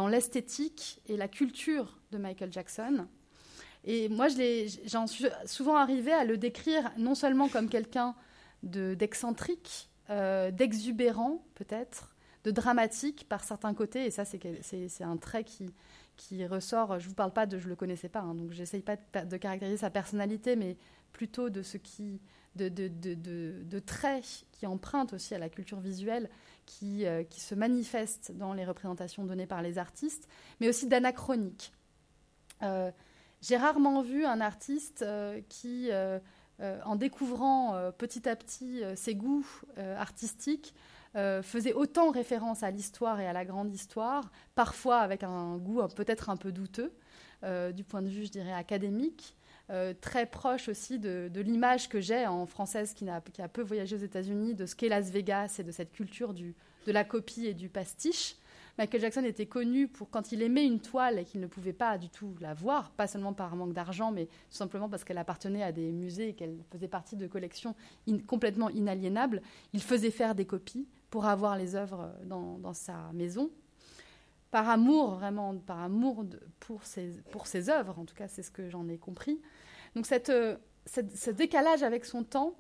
l'esthétique et la culture de Michael Jackson. Et moi, j'en suis souvent arrivée à le décrire non seulement comme quelqu'un d'excentrique, d'exubérant peut-être, de dramatique par certains côtés. Et ça, c'est un trait qui ressort. Je ne vous parle pas je ne le connaissais pas, donc je n'essaye pas de caractériser sa personnalité, mais plutôt de ce qui, de traits qui empruntent aussi à la culture visuelle, qui se manifestent dans les représentations données par les artistes, mais aussi d'anachronique. J'ai rarement vu un artiste qui en découvrant petit à petit ses goûts artistiques, faisait autant référence à l'histoire et à la grande histoire, parfois avec un goût peut-être un peu douteux, du point de vue, je dirais, académique, très proche aussi de l'image que j'ai en française qui a peu voyagé aux États-Unis de ce qu'est Las Vegas et de cette culture de la copie et du pastiche. Michael Jackson était connu pour quand il aimait une toile et qu'il ne pouvait pas du tout la voir, pas seulement par manque d'argent, mais tout simplement parce qu'elle appartenait à des musées et qu'elle faisait partie de collections complètement inaliénables. Il faisait faire des copies pour avoir les œuvres dans sa maison. Par amour, vraiment, par amour pour ses œuvres, en tout cas, c'est ce que j'en ai compris. Donc ce décalage avec son temps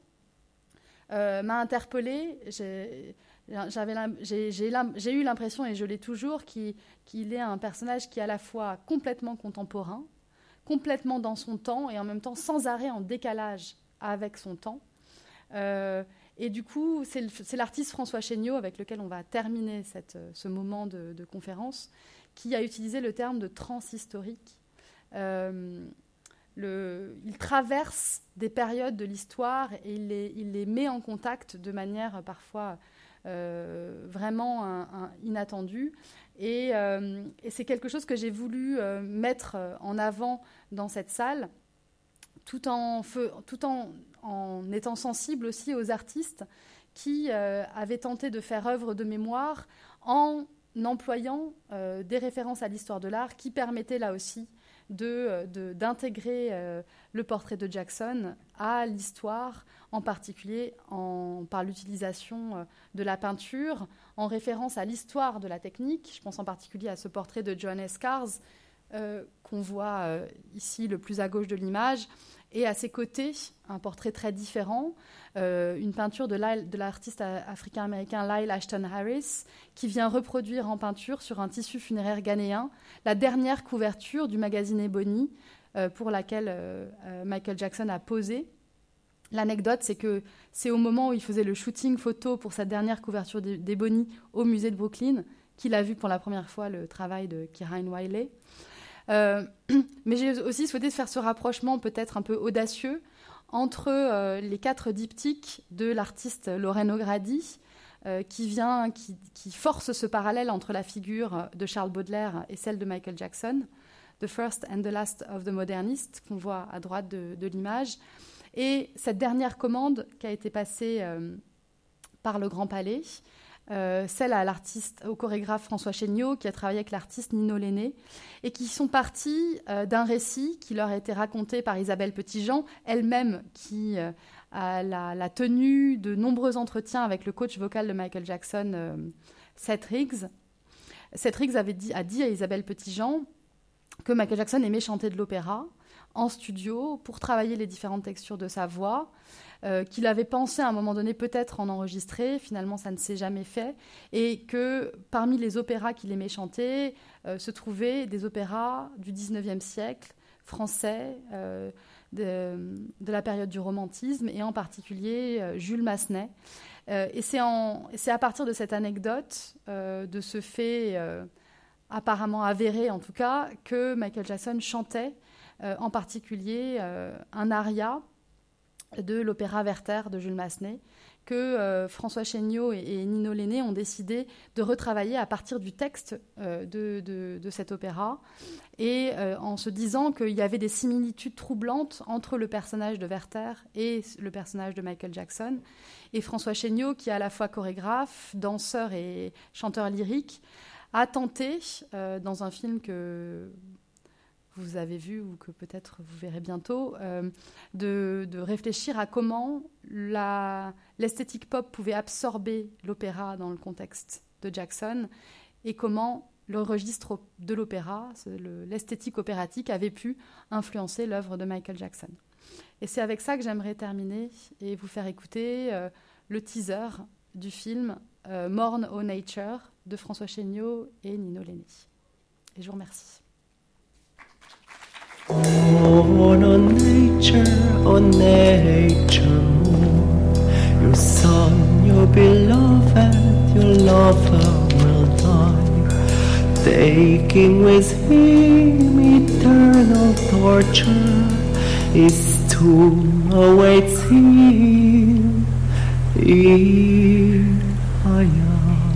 m'a interpellée. J'ai eu l'impression, et je l'ai toujours, qu'il est un personnage qui est à la fois complètement contemporain, complètement dans son temps, et en même temps sans arrêt en décalage avec son temps. Et du coup, c'est l'artiste François Chéniaud, avec lequel on va terminer ce moment de conférence, qui a utilisé le terme de transhistorique. Il traverse des périodes de l'histoire et il les met en contact de manière parfois vraiment inattendue. Et c'est quelque chose que j'ai voulu mettre en avant dans cette salle, tout en étant sensible aussi aux artistes qui avaient tenté de faire œuvre de mémoire en employant des références à l'histoire de l'art qui permettaient là aussi d'intégrer le portrait de Jackson à l'histoire, en particulier par l'utilisation de la peinture, en référence à l'histoire de la technique. Je pense en particulier à ce portrait de Johannes Kars qu'on voit ici le plus à gauche de l'image, et à ses côtés, un portrait très différent, une peinture de l'artiste africain-américain Lyle Ashton Harris, qui vient reproduire en peinture sur un tissu funéraire ghanéen la dernière couverture du magazine Ebony pour laquelle Michael Jackson a posé. L'anecdote, c'est que c'est au moment où il faisait le shooting photo pour sa dernière couverture d'Ebony au musée de Brooklyn qu'il a vu pour la première fois le travail de Kehinde Wiley. Mais j'ai aussi souhaité faire ce rapprochement peut-être un peu audacieux entre les quatre diptyques de l'artiste Lorraine O'Grady, qui force ce parallèle entre la figure de Charles Baudelaire et celle de Michael Jackson, The First and the Last of the Modernists, qu'on voit à droite de l'image, et cette dernière commande qui a été passée par le Grand Palais, celle au chorégraphe François Chéniaud, qui a travaillé avec l'artiste Nino Laisné, et qui sont partis d'un récit qui leur a été raconté par Isabelle Petitjean, elle-même qui a la tenue de nombreux entretiens avec le coach vocal de Michael Jackson, Seth Riggs. Seth Riggs a dit à Isabelle Petitjean que Michael Jackson aimait chanter de l'opéra en studio pour travailler les différentes textures de sa voix, qu'il avait pensé à un moment donné peut-être en enregistrer, finalement ça ne s'est jamais fait, et que parmi les opéras qu'il aimait chanter se trouvaient des opéras du XIXe siècle, français, de la période du romantisme, et en particulier Jules Massenet. Et c'est à partir de cette anecdote, de ce fait apparemment avéré en tout cas, que Michael Jackson chantait en particulier un aria de l'opéra Werther de Jules Massenet, que François Chéniaud et Nino Laisné ont décidé de retravailler à partir du texte de cet opéra, et en se disant qu'il y avait des similitudes troublantes entre le personnage de Werther et le personnage de Michael Jackson. Et François Chéniaud, qui est à la fois chorégraphe, danseur et chanteur lyrique, a tenté, dans un film que vous avez vu ou que peut-être vous verrez bientôt, de réfléchir à comment l'esthétique pop pouvait absorber l'opéra dans le contexte de Jackson, et comment le registre de l'opéra, l'esthétique opératique, avait pu influencer l'œuvre de Michael Jackson. Et c'est avec ça que j'aimerais terminer et vous faire écouter le teaser du film Mourn O Nature de François Chéniaud et Nino Laisné. Et je vous remercie. Mourn, O nature, mourn. Your son, your beloved, your lover will die, taking with him eternal torture. His tomb awaits him. Here I am.